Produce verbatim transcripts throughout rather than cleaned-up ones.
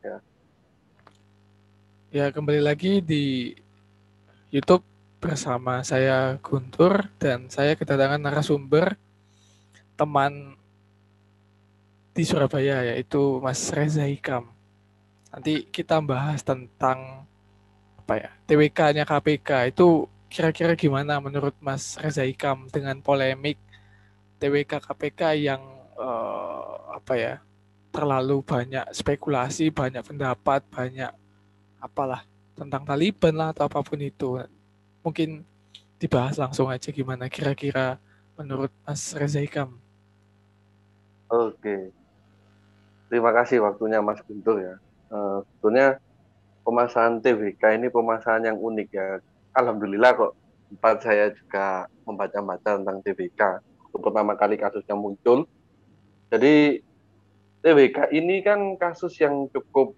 Ya, ya kembali lagi di YouTube bersama saya Guntur dan saya kedatangan narasumber teman di Surabaya yaitu Mas Reza Ikam. Nanti kita bahas tentang apa ya T W K-nya K P K itu kira-kira gimana menurut Mas Reza Ikam dengan polemik T W K K P K yang uh, apa ya terlalu banyak spekulasi, banyak pendapat, banyak apalah tentang Taliban lah atau apapun itu. Mungkin dibahas langsung aja gimana kira-kira menurut Mas Reza Ikam. Oke, terima kasih waktunya Mas Guntur ya. Uh, sebetulnya pemasaran T W K ini pemasaran yang unik ya. Alhamdulillah kok tempat saya juga membaca-baca tentang T W K. Pertama kali kasusnya muncul. Jadi T W K ini kan kasus yang cukup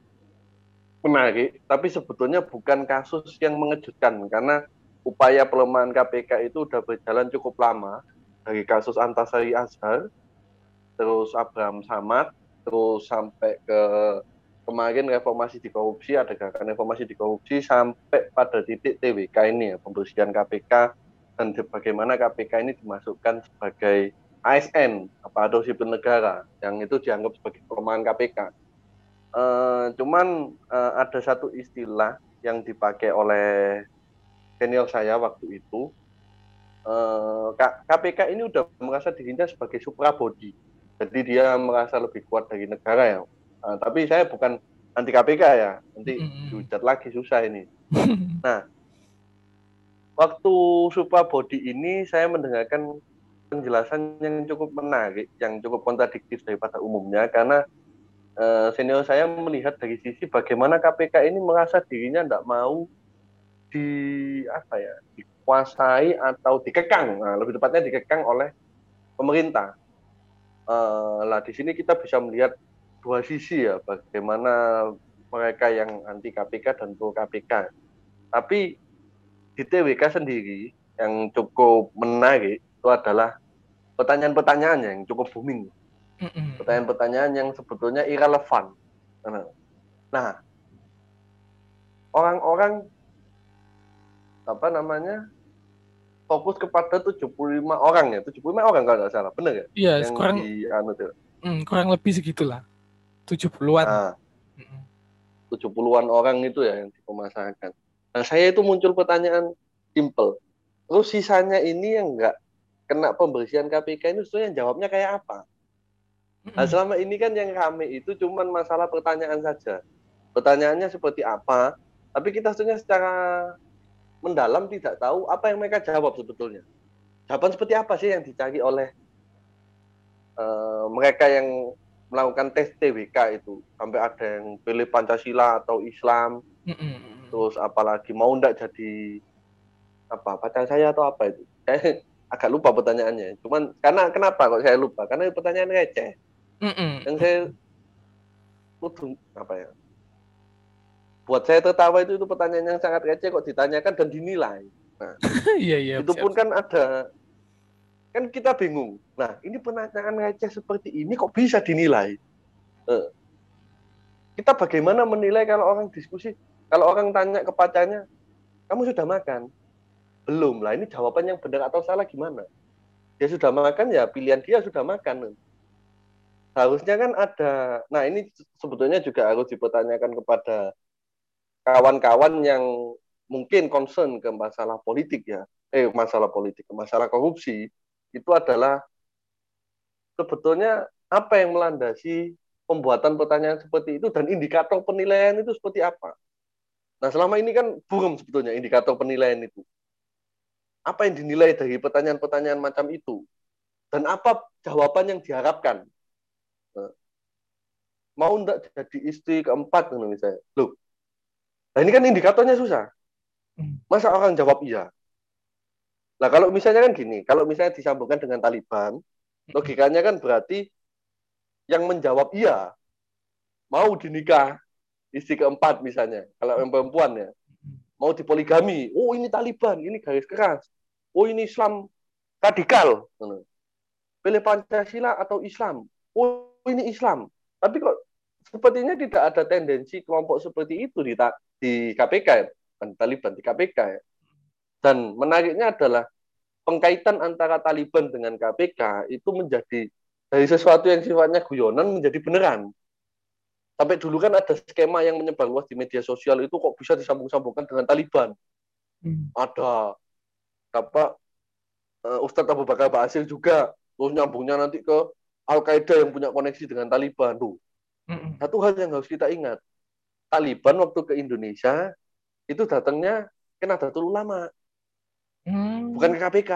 menarik, tapi sebetulnya bukan kasus yang mengejutkan karena upaya pelemahan K P K itu udah berjalan cukup lama dari kasus Antasari Azhar, terus Abraham Samad, terus sampai ke kemarin reformasi di korupsi, ada gerakan reformasi di korupsi sampai pada titik T W K ini ya, pembersihan K P K. Dan bagaimana K P K ini dimasukkan sebagai A S N, aparatur sipil negara, yang itu dianggap sebagai pelemahan K P K. E, cuman e, ada satu istilah yang dipakai oleh senior saya waktu itu, e, K P K ini udah merasa dirinya sebagai suprabody, jadi dia merasa lebih kuat dari negara ya. E, tapi saya bukan anti K P K ya, nanti diucat lagi susah ini. Nah, waktu suprabody ini saya mendengarkan penjelasan yang cukup menarik, yang cukup kontradiktif daripada umumnya, karena eh, senior saya melihat dari sisi bagaimana K P K ini merasa dirinya tidak mau di apa ya dikuasai atau dikekang, nah, lebih tepatnya dikekang oleh pemerintah. Eh, lah di sini kita bisa melihat dua sisi ya, bagaimana mereka yang anti K P K dan pro K P K. Tapi di T W K sendiri yang cukup menarik itu adalah pertanyaan-pertanyaan yang cukup booming, pertanyaan-pertanyaan yang sebetulnya irrelevan. Nah, orang-orang apa namanya fokus kepada tujuh puluh lima orang ya, tujuh puluh lima orang kalau nggak salah, benar ya? Iya, yang kurang, di, anu, mm, kurang lebih segitulah, tujuh puluhan. Nah, tujuh puluhan orang itu ya yang dipemasarkan. Nah, saya itu muncul pertanyaan simple. Terus sisanya ini yang nggak kena pembersihan K P K ini sebetulnya jawabnya kayak apa? Nah, selama ini kan yang rame itu cuma masalah pertanyaan saja. Pertanyaannya seperti apa? Tapi kita sebetulnya secara mendalam tidak tahu apa yang mereka jawab sebetulnya. Jawaban seperti apa sih yang dicari oleh uh, mereka yang melakukan tes T W K itu? Sampai ada yang pilih Pancasila atau Islam. Mm-mm. Terus apalagi mau ndak jadi apa pacar saya atau apa itu? Saya agak lupa pertanyaannya. Cuman karena kenapa kok saya lupa? Karena pertanyaan receh. Mm-mm. Yang saya udah apa ya? Buat saya tertawa itu itu pertanyaan yang sangat receh kok ditanyakan dan dinilai. Nah, yeah, yeah, itu pun kan ada kan kita bingung. Nah, ini pertanyaan receh seperti ini kok bisa dinilai? Eh, kita bagaimana menilai kalau orang diskusi? Kalau orang tanya ke pacarnya, kamu sudah makan? Belum lah, ini jawaban yang benar atau salah gimana? Dia sudah makan ya pilihan dia sudah makan. Harusnya kan ada, nah ini sebetulnya juga harus dipertanyakan kepada kawan-kawan yang mungkin concern ke masalah politik ya. Eh, masalah politik, masalah korupsi, itu adalah sebetulnya apa yang melandasi pembuatan pertanyaan seperti itu dan indikator penilaian itu seperti apa? Nah, selama ini kan buram sebetulnya indikator penilaian itu. Apa yang dinilai dari pertanyaan-pertanyaan macam itu? Dan apa jawaban yang diharapkan? Nah, mau enggak jadi istri keempat, misalnya. Loh, nah ini kan indikatornya susah. Masa orang jawab iya? Nah, kalau misalnya kan gini, kalau misalnya disambungkan dengan Taliban, logikanya kan berarti yang menjawab iya, mau dinikah, istri keempat misalnya, kalau yang perempuan ya, mau dipoligami, oh ini Taliban, ini garis keras, oh ini Islam radikal, pilih Pancasila atau Islam, oh ini Islam. Tapi kok sepertinya tidak ada tendensi kelompok seperti itu di, di K P K ya, bukan Taliban, di K P K ya. Dan menariknya adalah pengkaitan antara Taliban dengan K P K itu menjadi dari sesuatu yang sifatnya guyonan menjadi beneran. Sampai dulu kan ada skema yang menyebar luas di media sosial itu kok bisa disambung-sambungkan dengan Taliban. Hmm. Ada apa Ustadz Abu Bakar Ba'asyir juga terus nyambungnya nanti ke Al-Qaeda yang punya koneksi dengan Taliban. Tuh. Hmm. Satu hal yang harus kita ingat, Taliban waktu ke Indonesia itu datangnya ke Nahdlatul Ulama. Hmm. Bukan ke K P K.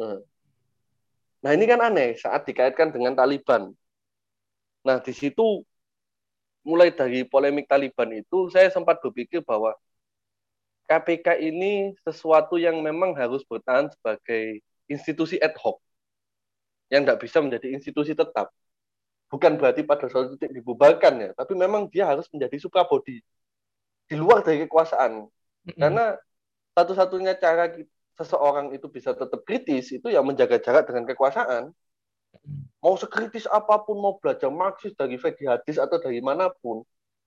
Hmm. Nah ini kan aneh saat dikaitkan dengan Taliban. Nah di situ mulai dari polemik Taliban itu saya sempat berpikir bahwa K P K ini sesuatu yang memang harus bertahan sebagai institusi ad hoc yang tidak bisa menjadi institusi tetap. Bukan berarti pada suatu titik dibubarkan ya, tapi memang dia harus menjadi suprabodi di luar dari kekuasaan. Mm-hmm. Karena satu-satunya cara kita seseorang itu bisa tetap kritis, itu ya menjaga jarak dengan kekuasaan. Mau sekritis apapun, mau belajar Marxis dari fikih hadis atau dari manapun,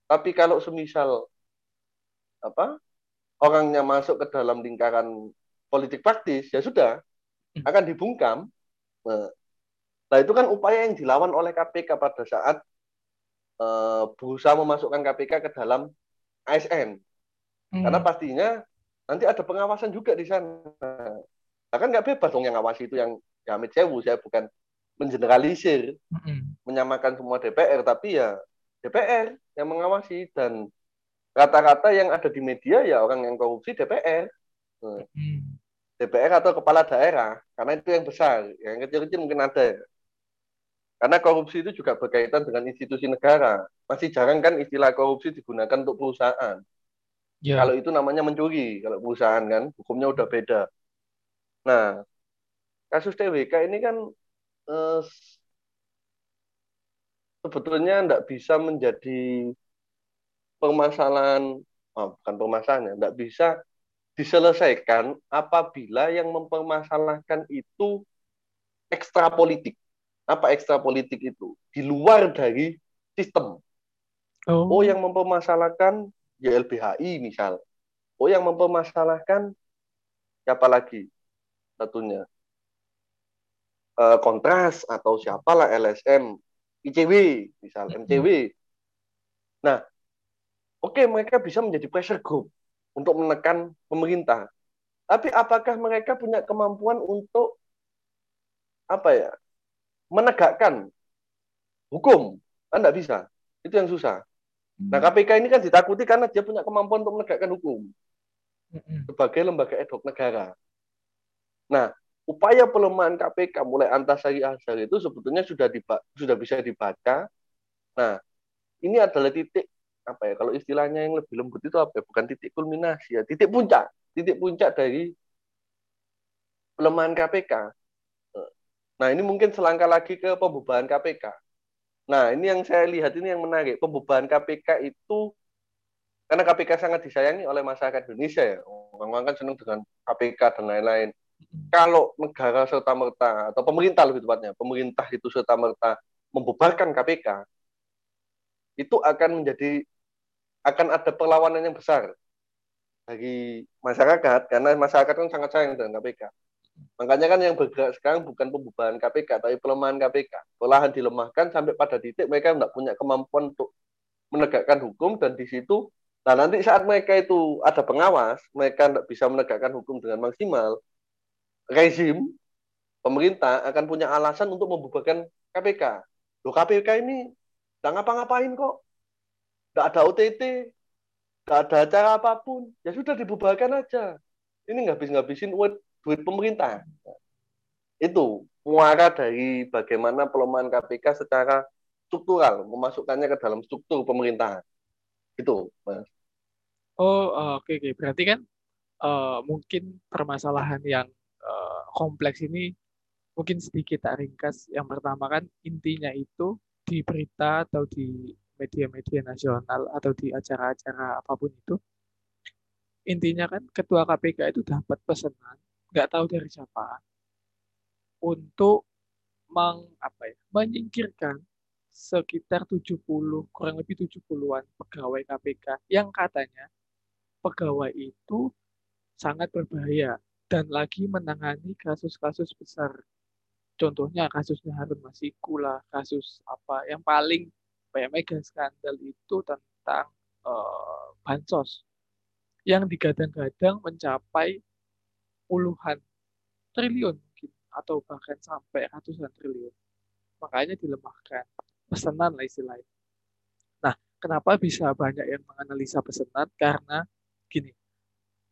tapi kalau semisal apa orangnya masuk ke dalam lingkaran politik praktis, ya sudah, akan dibungkam. Nah, nah itu kan upaya yang dilawan oleh K P K pada saat eh, berusaha memasukkan K P K ke dalam A S N. Hmm. Karena pastinya nanti ada pengawasan juga di sana. Nah, kan nggak bebas dong yang ngawasi itu yang ya amit sewu. Saya bukan mengeneralisir, mm-hmm. menyamakan semua D P R, tapi ya D P R yang mengawasi. Dan rata-rata yang ada di media ya orang yang korupsi D P R. Nah, mm-hmm. D P R atau kepala daerah, karena itu yang besar. Yang kecil-kecil mungkin ada. Karena korupsi itu juga berkaitan dengan institusi negara. Masih jarang kan istilah korupsi digunakan untuk perusahaan. Ya. Kalau itu namanya mencuri, kalau perusahaan kan, hukumnya udah beda. Nah, kasus T W K ini kan eh, sebetulnya nggak bisa menjadi permasalahan, oh, bukan permasalahannya, nggak bisa diselesaikan apabila yang mempermasalahkan itu ekstra politik. Apa ekstra politik itu? Di luar dari sistem. Oh, oh yang mempermasalahkan Y L B H I misal. Oh yang mempermasalahkan siapa lagi? Satunya e, kontras atau siapalah L S M, I C W misal, M C W. Nah, oke okay, mereka bisa menjadi pressure group untuk menekan pemerintah. Tapi apakah mereka punya kemampuan untuk apa ya? Menegakkan hukum? Anda bisa. Itu yang susah. Nah K P K ini kan ditakuti karena dia punya kemampuan untuk menegakkan hukum sebagai lembaga ad hoc negara. Nah upaya pelemahan K P K mulai Antasari Azhar itu sebetulnya sudah diba- sudah bisa dibaca. Nah ini adalah titik apa ya? Kalau istilahnya yang lebih lembut itu apa? Ya? Bukan titik kulminasi ya, titik puncak, titik puncak dari pelemahan K P K. Nah ini mungkin selangkah lagi ke pembubaran K P K. Nah, ini yang saya lihat, ini yang menarik. Pembubaran K P K itu, karena K P K sangat disayangi oleh masyarakat Indonesia ya. Orang-orang kan senang dengan K P K dan lain-lain. Kalau negara serta-merta, atau pemerintah lebih tepatnya, pemerintah itu serta-merta membubarkan K P K, itu akan menjadi, akan ada perlawanan yang besar bagi masyarakat, karena masyarakat kan sangat sayang dengan K P K. Makanya kan yang bergerak sekarang bukan pembubaran K P K, tapi pelemahan K P K. Perlahan dilemahkan sampai pada titik mereka tidak punya kemampuan untuk menegakkan hukum, dan di situ, nah nanti saat mereka itu ada pengawas, mereka tidak bisa menegakkan hukum dengan maksimal, rezim, pemerintah akan punya alasan untuk membubarkan K P K. Loh K P K ini tidak ngapa-ngapain kok, tidak ada O T T, tidak ada acara apapun, ya sudah dibubarkan aja. Ini ngabis-ngabisin uang duit pemerintah. Itu muara dari bagaimana pelemahan K P K secara struktural, memasukkannya ke dalam struktur pemerintahan. Gitu, Mas. Oh, oke, okay, okay. Berarti kan uh, mungkin permasalahan yang uh, kompleks ini mungkin sedikit tak ringkas. Yang pertama kan intinya itu di berita atau di media-media nasional atau di acara-acara apapun itu, intinya kan ketua K P K itu dapat pesanan nggak tahu dari siapa untuk meng, apa ya, menyingkirkan sekitar tujuh puluh, kurang lebih tujuh puluhan pegawai K P K yang katanya pegawai itu sangat berbahaya dan lagi menangani kasus-kasus besar. Contohnya kasusnya Harun Masikula, kasus apa yang paling mega skandal itu tentang eh, bansos yang digadang-gadang mencapai puluhan triliun mungkin, atau bahkan sampai ratusan triliun. Makanya dilemahkan pesanan lah istilahnya. Nah, kenapa bisa banyak yang menganalisa pesanan? Karena gini,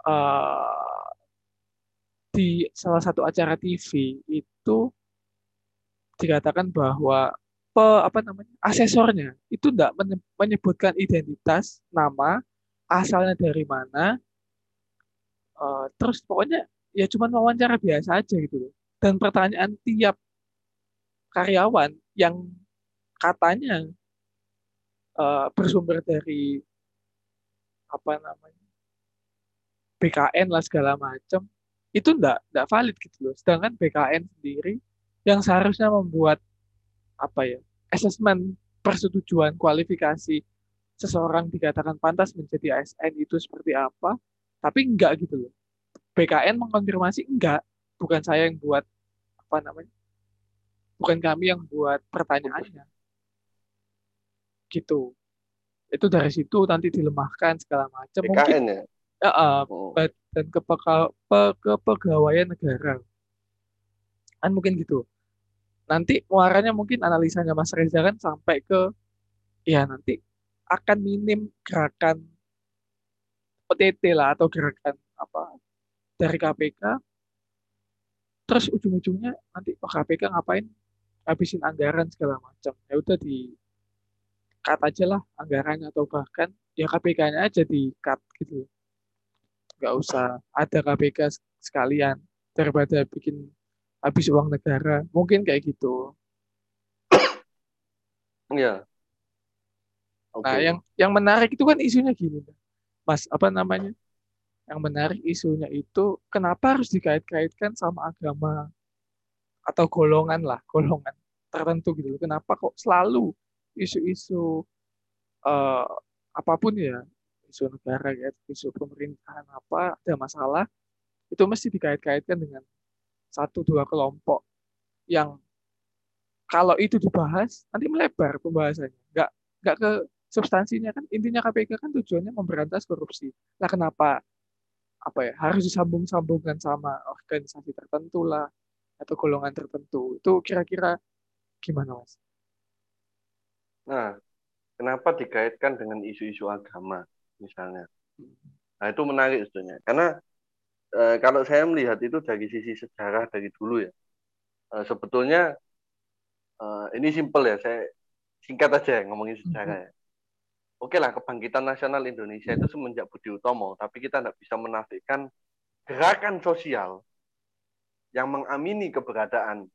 uh, di salah satu acara T V itu dikatakan bahwa pe, apa namanya asesornya itu tidak menyebutkan identitas, nama, asalnya dari mana, uh, terus pokoknya ya cuman wawancara biasa aja gitu loh. Dan pertanyaan tiap karyawan yang katanya uh, bersumber dari apa namanya B K N lah segala macam itu enggak enggak valid gitu loh. Sedangkan B K N sendiri yang seharusnya membuat apa ya asesmen persetujuan kualifikasi seseorang dikatakan pantas menjadi A S N itu seperti apa, tapi enggak gitu loh. B K N mengkonfirmasi enggak, bukan saya yang buat apa namanya, bukan kami yang buat pertanyaannya, gitu. Itu dari situ nanti dilemahkan segala macam. B K N mungkin, ya? Ya, uh, oh. Dan kepeka, pe, kepegawaian negara. Kan mungkin gitu. Nanti muaranya mungkin analisanya Mas Reza kan sampai ke, ya nanti akan minim gerakan O T T lah atau gerakan apa dari K P K, terus ujung-ujungnya nanti oh, K P K ngapain habisin anggaran segala macam, ya udah di cut aja lah anggarannya, atau bahkan ya K P K-nya aja di cut gitu, nggak usah ada K P K sekalian daripada bikin habis uang negara, mungkin kayak gitu ya. Okay. Nah yang yang menarik itu kan isunya gini Mas, apa namanya yang menarik isunya itu kenapa harus dikait-kaitkan sama agama atau golongan lah, golongan tertentu gitu. Kenapa kok selalu isu-isu uh, apapun ya, isu negara, isu pemerintahan apa, ada masalah, itu mesti dikait-kaitkan dengan satu dua kelompok yang kalau itu dibahas nanti melebar pembahasannya. Nggak, nggak ke substansinya kan, intinya K P K kan tujuannya memberantas korupsi. Nah kenapa apa ya harus disambung-sambungkan sama organisasi tertentu lah atau golongan tertentu, itu kira-kira gimana Mas? Nah, kenapa dikaitkan dengan isu-isu agama misalnya? Nah itu menarik sebetulnya, karena e, kalau saya melihat itu dari sisi sejarah dari dulu ya, e, sebetulnya e, ini simpel ya, saya singkat aja ya, ngomongin sejarah ya. Oke lah, kebangkitan nasional Indonesia itu semenjak Budi Utomo, tapi kita tidak bisa menafikan gerakan sosial yang mengamini keberadaan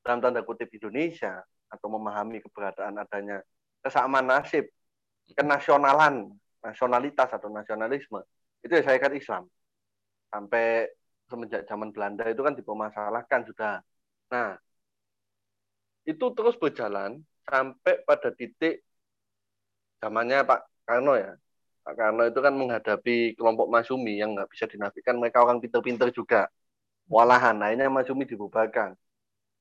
dalam tanda kutip Indonesia atau memahami keberadaan adanya kesamaan nasib, kenasionalan, nasionalitas atau nasionalisme itu ya saya kira Islam sampai semenjak zaman Belanda itu kan dipermasalahkan sudah. Nah itu terus berjalan sampai pada titik zamannya Pak Karno ya. Pak Karno itu kan menghadapi kelompok Masyumi yang nggak bisa dinafikan, mereka orang pinter-pinter juga. Walahan, akhirnya Masyumi dibubarkan.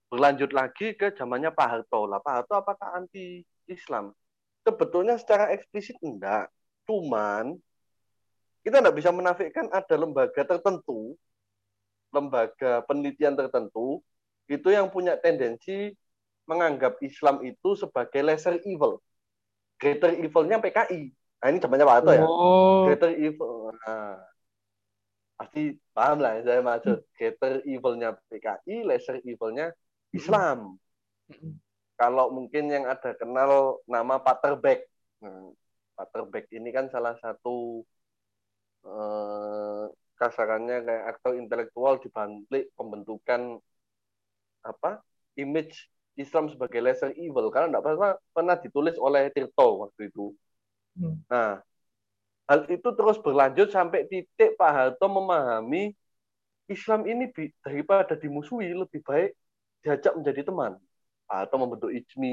Berlanjut lagi ke zamannya Pak Harto. Lah, Pak Harto apakah anti-Islam? Sebetulnya secara eksplisit enggak. Cuman, kita nggak bisa menafikan ada lembaga tertentu, lembaga penelitian tertentu, itu yang punya tendensi menganggap Islam itu sebagai lesser evil. Greater evil-nya P K I. Nah, ini zamannya Pak Harto ya. Oh. Greater evil. Nah, pasti paham lah saya maksud. Greater evil-nya P K I, lesser evil-nya Islam. Mm-hmm. Kalau mungkin yang ada kenal nama Paterbeck. Nah, Paterbeck ini kan salah satu eh, kasarannya kayak aktor intelektual dibalik pembentukan apa image Islam sebagai lesser evil, karena tidak pernah, pernah ditulis oleh Tirto waktu itu. Hmm. Nah, hal itu terus berlanjut sampai titik Pak Harto memahami Islam ini daripada dimusuhi, lebih baik diajak menjadi teman. Pak Harto membentuk I C M I,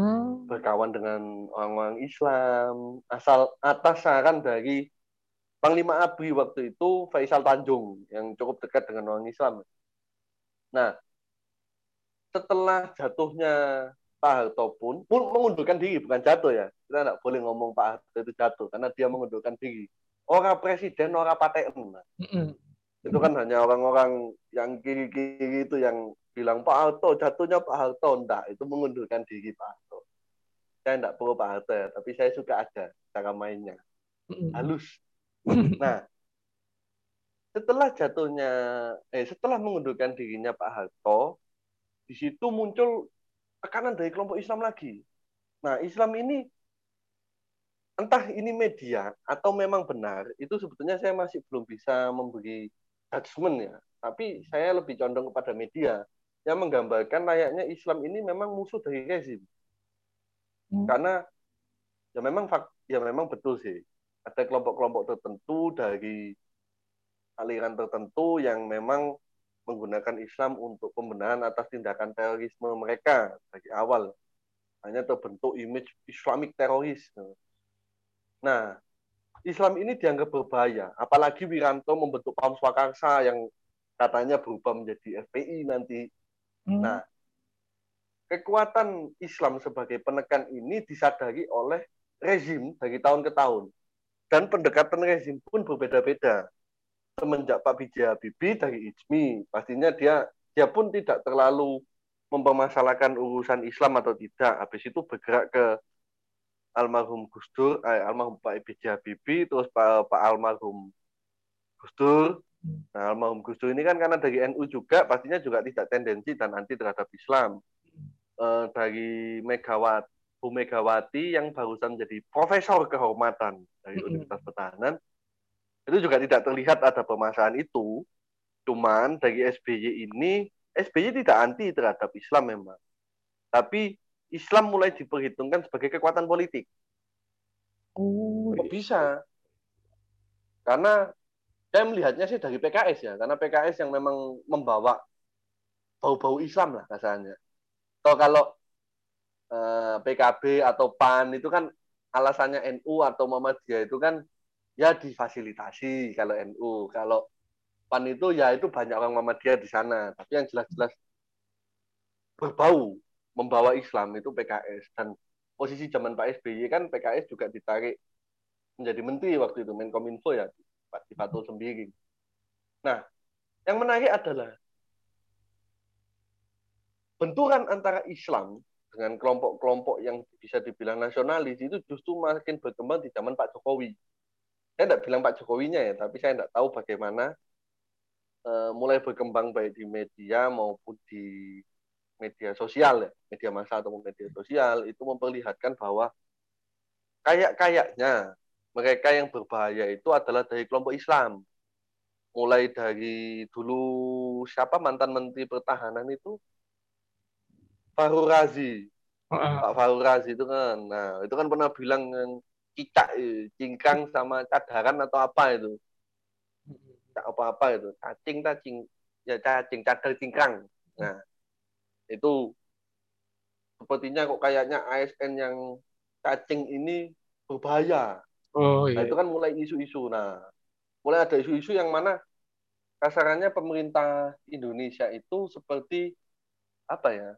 hmm. berkawan dengan orang-orang Islam, asal atas saran dari Panglima Abri waktu itu, Faisal Tanjung, yang cukup dekat dengan orang Islam. Nah, setelah jatuhnya Pak Harto pun, pun mengundurkan diri, bukan jatuh ya. Kita tidak boleh ngomong Pak Harto itu jatuh, karena dia mengundurkan diri. Orang presiden, orang paten. Nah. Itu kan hanya orang-orang yang kiri-kiri itu yang bilang, Pak Harto, jatuhnya Pak Harto. Enggak, itu mengundurkan diri Pak Harto. Saya tidak perlu Pak Harto ya, tapi saya suka aja cara mainnya. Halus. Nah, setelah jatuhnya, eh, setelah mengundurkan dirinya Pak Harto, di situ muncul tekanan dari kelompok Islam lagi. Nah, Islam ini, entah ini media atau memang benar, itu sebetulnya saya masih belum bisa memberi judgment ya. Tapi saya lebih condong kepada media yang menggambarkan layaknya Islam ini memang musuh dari rezim. Hmm. Karena ya memang fak, ya memang betul sih. Ada kelompok-kelompok tertentu dari aliran tertentu yang memang menggunakan Islam untuk pembenahan atas tindakan terorisme mereka dari awal. Hanya terbentuk image Islamic teroris. Nah, Islam ini dianggap berbahaya. Apalagi Wiranto membentuk Pam Swakarsa yang katanya berubah menjadi F P I nanti. Hmm. Nah, kekuatan Islam sebagai penekan ini disadari oleh rezim dari tahun ke tahun. Dan pendekatan rezim pun berbeda-beda. Semenjak Pak B J. Habibie dari I C M I, pastinya dia dia pun tidak terlalu mempermasalahkan urusan Islam atau tidak. Habis itu bergerak ke almarhum Gusdur, eh, almarhum Pak B J. Habibie, terus Pak, Pak almarhum Gusdur. Nah, almarhum Gusdur ini kan karena dari N U juga, pastinya juga tidak tendensi dan anti terhadap Islam. Eh, dari Megawati, Bu Megawati yang barusan menjadi profesor kehormatan dari Universitas Pertahanan, itu juga tidak terlihat ada permasalahan itu. Cuman dari S B Y ini, S B Y tidak anti terhadap Islam memang. Tapi Islam mulai diperhitungkan sebagai kekuatan politik. Oh, kok bisa? Karena saya melihatnya sih dari P K S ya. Karena P K S yang memang membawa bau-bau Islam lah rasanya. Atau kalau eh, P K B atau P A N itu kan alasannya N U atau Muhammadiyah itu kan ya difasilitasi kalau N U. Kalau P A N itu ya itu banyak orang Muhammadiyah di sana. Tapi yang jelas-jelas berbau, membawa Islam itu P K S. Dan posisi zaman Pak S B Y kan P K S juga ditarik menjadi menteri waktu itu, Menkominfo ya, Pak Fatul sendiri. Nah, yang menarik adalah benturan antara Islam dengan kelompok-kelompok yang bisa dibilang nasionalis itu justru makin berkembang di zaman Pak Jokowi. Saya tidak bilang Pak Jokowinya ya, tapi saya tidak tahu bagaimana uh, mulai berkembang baik di media maupun di media sosial ya, media massa atau media sosial itu memperlihatkan bahwa kayak-kayaknya mereka yang berbahaya itu adalah dari kelompok Islam. Mulai dari dulu siapa mantan Menteri Pertahanan itu Fachrul Razi, uh-huh. Pak Fachrul Razi itu kan, nah itu kan pernah bilang cicak, cingkang sama cadaran atau apa itu, apa-apa itu, cacing, cacing, ya cacing, cadar, cingkang. Nah itu sepertinya kok kayaknya A S N yang cacing ini berbahaya. Oh, iya. Nah itu kan mulai isu-isu. Nah mulai ada isu-isu yang mana kasarannya pemerintah Indonesia itu seperti apa ya,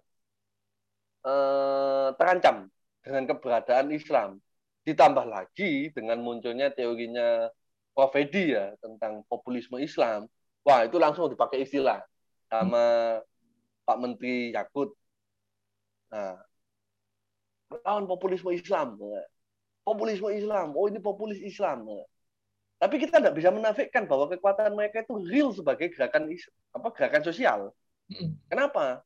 e, terancam dengan keberadaan Islam. Ditambah lagi dengan munculnya teorinya Prof Edi ya, tentang populisme Islam. Wah, itu langsung dipakai istilah sama Pak Menteri Yakut. Nah, lawan populisme Islam. Populisme Islam. Oh, ini populis Islam. Tapi kita tidak bisa menafikan bahwa kekuatan mereka itu real sebagai gerakan Islam, apa gerakan sosial. Kenapa?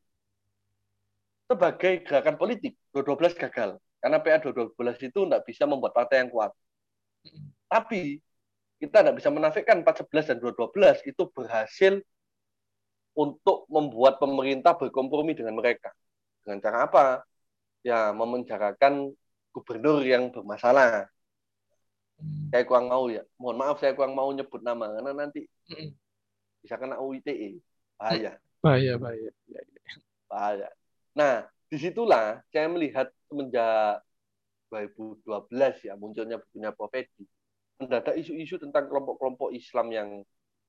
Sebagai gerakan politik, dua belas gagal. Karena P A dua ratus dua belas itu tidak bisa membuat partai yang kuat. Tapi kita tidak bisa menafikan empat sebelas dan dua ratus dua belas itu berhasil untuk membuat pemerintah berkompromi dengan mereka. Dengan cara apa? Ya memenjarakan gubernur yang bermasalah. Saya kurang mau ya. Mohon maaf saya kurang mau nyebut nama karena nanti bisa kena U I T E. Bahaya. Bahaya, bahaya. Bahaya. Nah, disitulah saya melihat semenjak dua ribu dua belas ya munculnya bukunya Prof Edi, mendadak isu-isu tentang kelompok-kelompok Islam yang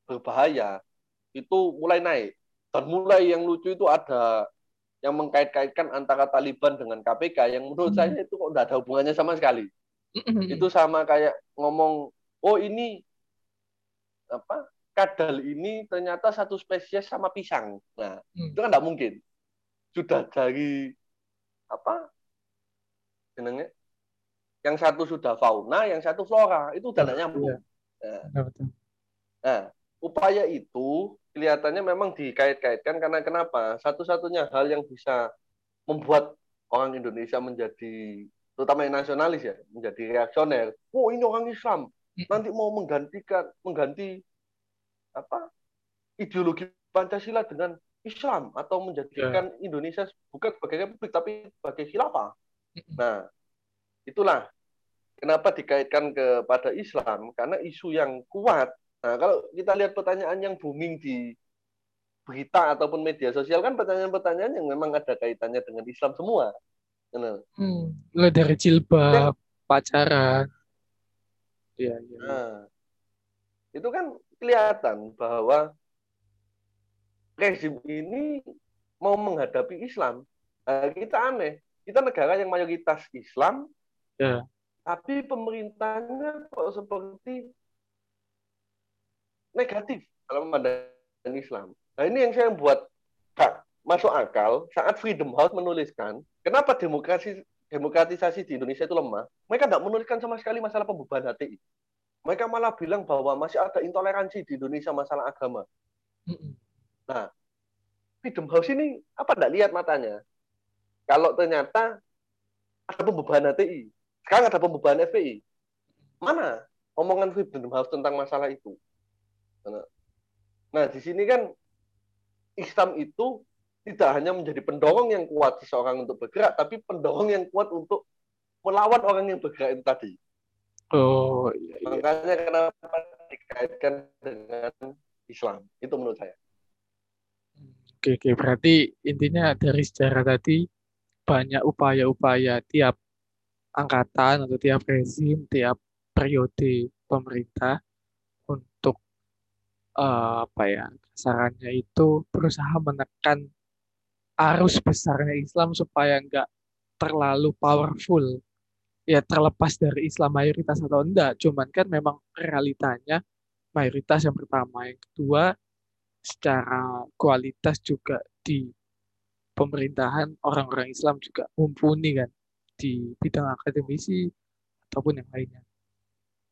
berbahaya itu mulai naik. Dan mulai yang lucu itu ada yang mengkait-kaitkan antara Taliban dengan K P K, yang menurut saya itu kok nggak ada hubungannya sama sekali. Itu sama kayak ngomong, oh ini apa, kadal ini ternyata satu spesies sama pisang. Nah, hmm. itu kan nggak mungkin. Sudah dari apa, jenengnya, yang satu sudah fauna, yang satu flora, itu udah nggak nyambung. Nah, nah, upaya itu kelihatannya memang dikait-kaitkan karena kenapa? Satu-satunya hal yang bisa membuat orang Indonesia menjadi, terutama yang nasionalis ya, menjadi reaksioner. Oh, ini orang Islam, nanti mau menggantikan, mengganti apa ideologi Pancasila dengan Islam atau menjadikan yeah. Indonesia bukan sebagai republik tapi sebagai khilafah. Nah, itulah kenapa dikaitkan kepada Islam karena isu yang kuat. Nah, kalau kita lihat pertanyaan yang booming di berita ataupun media sosial kan pertanyaan-pertanyaan yang memang ada kaitannya dengan Islam semua. Benar. Hmm, mulai dari jilbab, ya. Pacaran. Ya, ya. Nah, itu kan kelihatan bahwa rezim ini mau menghadapi Islam. Nah, kita aneh. Kita negara yang mayoritas Islam. Ya. Tapi pemerintahnya kok seperti negatif dalam pandangan Islam. Nah, ini yang saya buat tak masuk akal saat Freedom House menuliskan kenapa demokrasi demokratisasi di Indonesia itu lemah. Mereka tidak menuliskan sama sekali masalah pembubaran H T I. Mereka malah bilang bahwa masih ada intoleransi di Indonesia masalah agama. Nah, Freedom House ini apa tidak lihat matanya? Kalau ternyata ada pembubaran H T I, sekarang ada pembubaran F P I. Mana omongan Freedom House tentang masalah itu? Nah, di sini kan Islam itu tidak hanya menjadi pendorong yang kuat seseorang untuk bergerak, tapi pendorong yang kuat untuk melawan orang yang bergerak itu tadi. Oh, iya, iya. Makanya kenapa dikaitkan dengan Islam, itu menurut saya. Oke, oke. Berarti intinya dari sejarah tadi banyak upaya-upaya tiap angkatan atau tiap rezim, tiap periode pemerintah untuk Uh, apa ya kasarannya itu berusaha menekan arus besarnya Islam supaya nggak terlalu powerful ya, terlepas dari Islam mayoritas atau enggak, cuman kan memang realitanya mayoritas yang pertama, yang kedua secara kualitas juga di pemerintahan orang-orang Islam juga mumpuni kan di bidang akademisi ataupun yang lainnya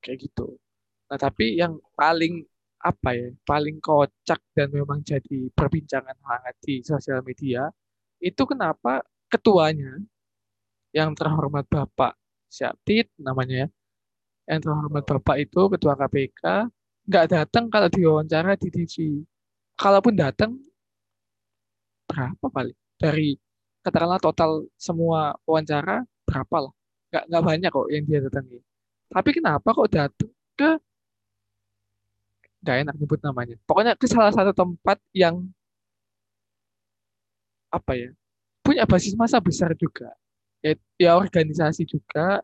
kayak gitu. Nah, tapi yang paling apa ya, paling kocak dan memang jadi perbincangan hangat di sosial media, itu kenapa ketuanya, yang terhormat Bapak Syabtit namanya ya, yang terhormat Bapak itu ketua K P K, nggak datang kalau diwawancara di T V. Kalaupun datang, berapa paling? Dari, katakanlah total semua wawancara, berapa lah? Nggak, nggak banyak kok yang dia datangi. Tapi kenapa kok datang ke gak enak nyebut namanya. Pokoknya ke salah satu tempat yang apa ya, punya basis massa besar juga. Ya, ya organisasi juga.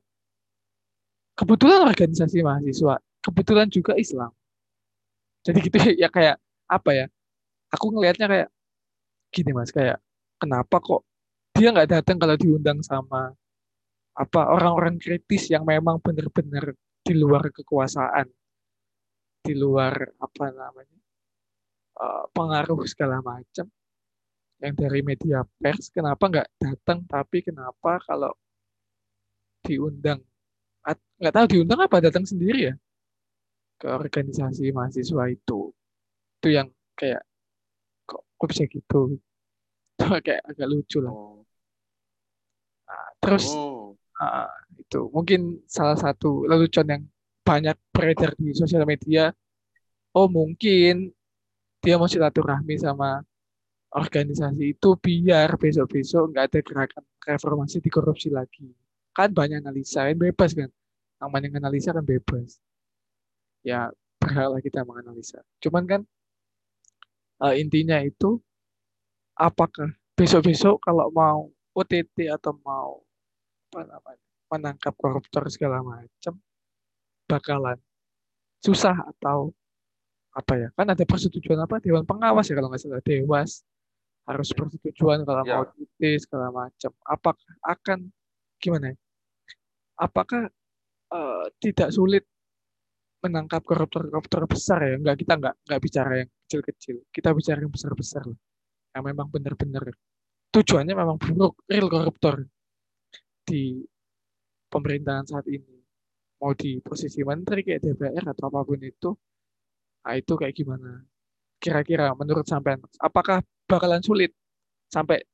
Kebetulan organisasi mahasiswa. Kebetulan juga Islam. Jadi gitu ya, kayak apa ya. Aku ngelihatnya kayak gini mas. Kayak kenapa kok dia gak datang kalau diundang sama apa orang-orang kritis yang memang benar-benar di luar kekuasaan, di luar apa namanya uh, pengaruh segala macam yang dari media pers, kenapa nggak datang? Tapi kenapa kalau diundang, nggak tahu diundang apa datang sendiri ya ke organisasi mahasiswa itu, itu yang kayak kok, kok bisa gitu, itu kayak agak lucu lah. Nah, terus uh, itu mungkin salah satu lelucon yang banyak beredar di sosial media. Oh, mungkin dia mau silaturahmi sama organisasi itu biar besok-besok nggak ada gerakan reformasi di korupsi lagi. Kan banyak analisa, yang bebas kan. Namanya analisa kan bebas. Ya, berhaklah kita menganalisa. Cuman kan uh, intinya itu apakah besok-besok kalau mau O T T atau mau apa namanya, menangkap koruptor segala macam bakalan susah atau apa ya, kan ada persetujuan apa Dewan Pengawas ya kalau nggak salah, Dewas harus persetujuan kalau ya. Mau cuti segala macam. Apakah akan gimana? Apakah uh, tidak sulit menangkap koruptor-koruptor besar ya? Nggak, kita nggak nggak bicara yang kecil-kecil, kita bicara yang besar-besar lah, yang memang benar-benar tujuannya memang buruk, real koruptor di pemerintahan saat ini, mau di posisi menteri kayak D P R atau apapun itu. Nah, itu kayak gimana? Kira-kira menurut sampean, apakah bakalan sulit sampai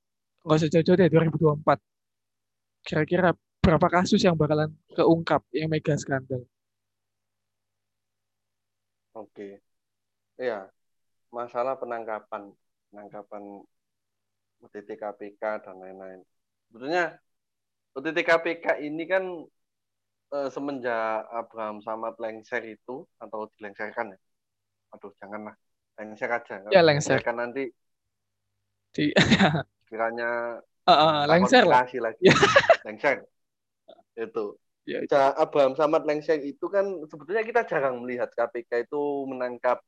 nggak usah jauh-jauh deh dua ribu dua puluh empat? Kira-kira berapa kasus yang bakalan keungkap yang mega skandal? Oke, ya masalah penangkapan, penangkapan U T T K P K dan lain-lain. Sebetulnya U T T K P K ini kan e, semenjak Abraham Samad lengser itu atau dilengserkan ya. Aduh, janganlah lengser aja. Ya, lengser kan nanti di kiranya uh, uh, lengser lah. Lagi. Lengser itu. Ya, itu. Abraham Samad lengser itu kan sebetulnya kita jarang melihat K P K itu menangkap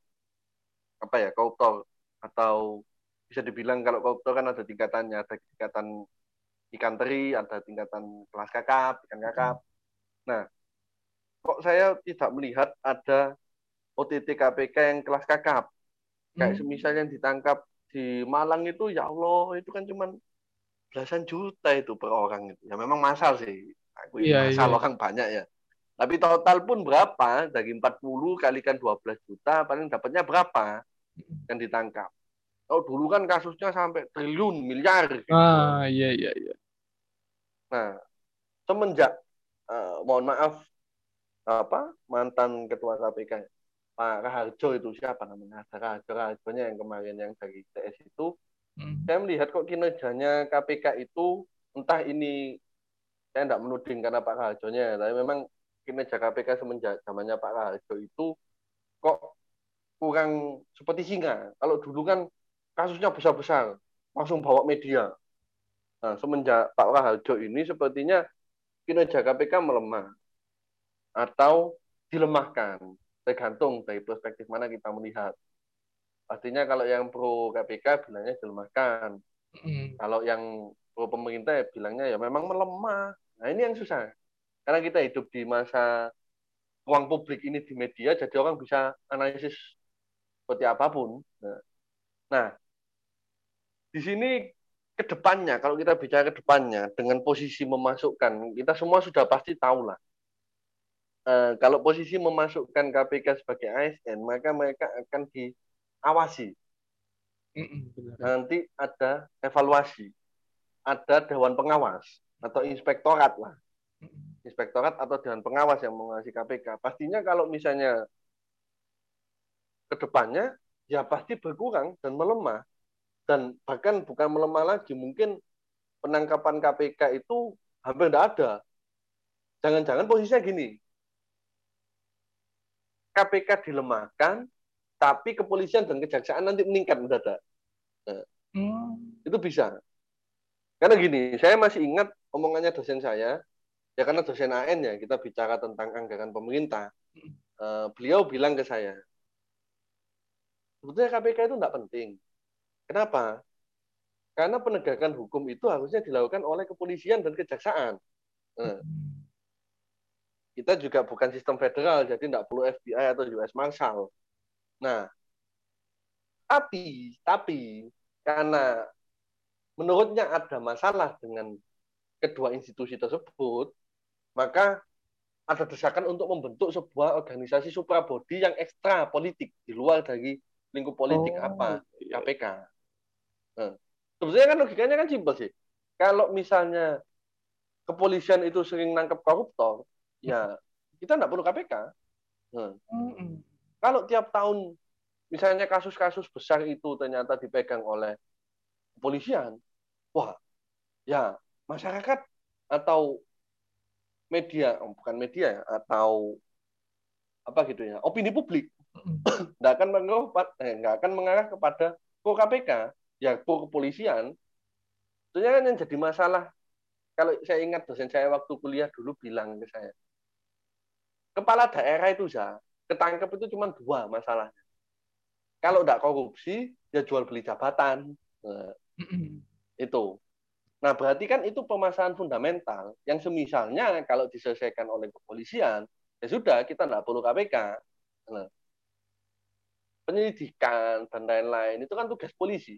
apa ya, koruptor, atau bisa dibilang kalau koruptor kan ada tingkatannya, ada tingkatan ikan teri, ada tingkatan kelas kakap, ikan kakap. Nah, kok saya tidak melihat ada O T T K P K yang kelas kakap. Kayak hmm. misalnya yang ditangkap di Malang itu, ya Allah, itu kan cuman belasan juta itu per orang. Itu. Ya memang masal sih. Aku yeah, masal yeah. Orang banyak ya. Tapi total pun berapa? Dari empat puluh kalikan dua belas juta, paling dapatnya berapa yang ditangkap? Oh, dulu kan kasusnya sampai triliun, miliar. Gitu. Ah, iya, yeah, iya, yeah, iya. Yeah. Nah, semenjak, uh, mohon maaf, apa mantan ketua K P K Pak Raharjo itu siapa namanya? Ada Raharjo-nya yang kemarin yang dari T S itu. Hmm. Saya melihat kok kinerjanya K P K itu, entah ini saya tidak menuding karena Pak Raharjo-nya, tapi memang kinerja K P K semenjak zamannya Pak Raharjo itu kok kurang seperti singa. Kalau dulu kan kasusnya besar-besar, langsung bawa media. Nah, semenjak Pak Raharjo ini sepertinya kinerja K P K melemah atau dilemahkan. Tergantung dari perspektif mana kita melihat. Pastinya kalau yang pro K P K bilangnya dilemahkan. Mm. Kalau yang pro pemerintah ya bilangnya ya memang melemah. Nah ini yang susah. Karena kita hidup di masa ruang publik ini di media, jadi orang bisa analisis seperti apapun. Nah, nah di sini ke depannya, kalau kita bicara ke depannya, dengan posisi memasukkan, kita semua sudah pasti tahu lah. Uh, kalau posisi memasukkan K P K sebagai A S N, maka mereka akan diawasi. Mm-mm, nanti ada evaluasi, ada Dewan Pengawas atau Inspektorat lah, Mm-mm. Inspektorat atau Dewan Pengawas yang mengawasi K P K. Pastinya kalau misalnya kedepannya, ya pasti berkurang dan melemah, dan bahkan bukan melemah lagi, mungkin penangkapan K P K itu hampir tidak ada. Jangan-jangan posisinya gini. K P K dilemahkan, tapi kepolisian dan kejaksaan nanti meningkat mendadak. Nah, hmm. Itu bisa. Karena gini, saya masih ingat omongannya dosen saya, ya karena dosen A N ya, kita bicara tentang anggaran pemerintah. Uh, beliau bilang ke saya, sebetulnya K P K itu nggak penting. Kenapa? Karena penegakan hukum itu harusnya dilakukan oleh kepolisian dan kejaksaan. Nah, kita juga bukan sistem federal, jadi tidak perlu F B I atau U S Marshal. Nah, tapi, tapi, karena menurutnya ada masalah dengan kedua institusi tersebut, maka ada desakan untuk membentuk sebuah organisasi suprabodi yang ekstra politik, di luar dari lingkup politik oh, apa? Iya. K P K. Nah, sebenarnya kan logikanya kan simpel sih. Kalau misalnya kepolisian itu sering nangkep koruptor, ya, kita tidak perlu K P K. Nah, mm-hmm. Kalau tiap tahun, misalnya kasus-kasus besar itu ternyata dipegang oleh kepolisian, wah, ya masyarakat atau media, oh, bukan media, atau apa gitu ya, opini publik mm-hmm. nggak akan mengarah, eh, nggak akan mengarah kepada pro K P K, ya pro kepolisian. Tentunya kan yang jadi masalah Kalau saya ingat dosen saya waktu kuliah dulu bilang ke saya, kepala daerah itu ya, ketangkep itu cuma dua masalahnya. Kalau tidak korupsi, ya jual beli jabatan. Nah, itu. Nah, berarti kan itu pemasaran fundamental yang semisalnya kalau diselesaikan oleh kepolisian, ya sudah, kita tidak perlu K P K. Nah, penyelidikan, dan lain-lain, itu kan tugas polisi.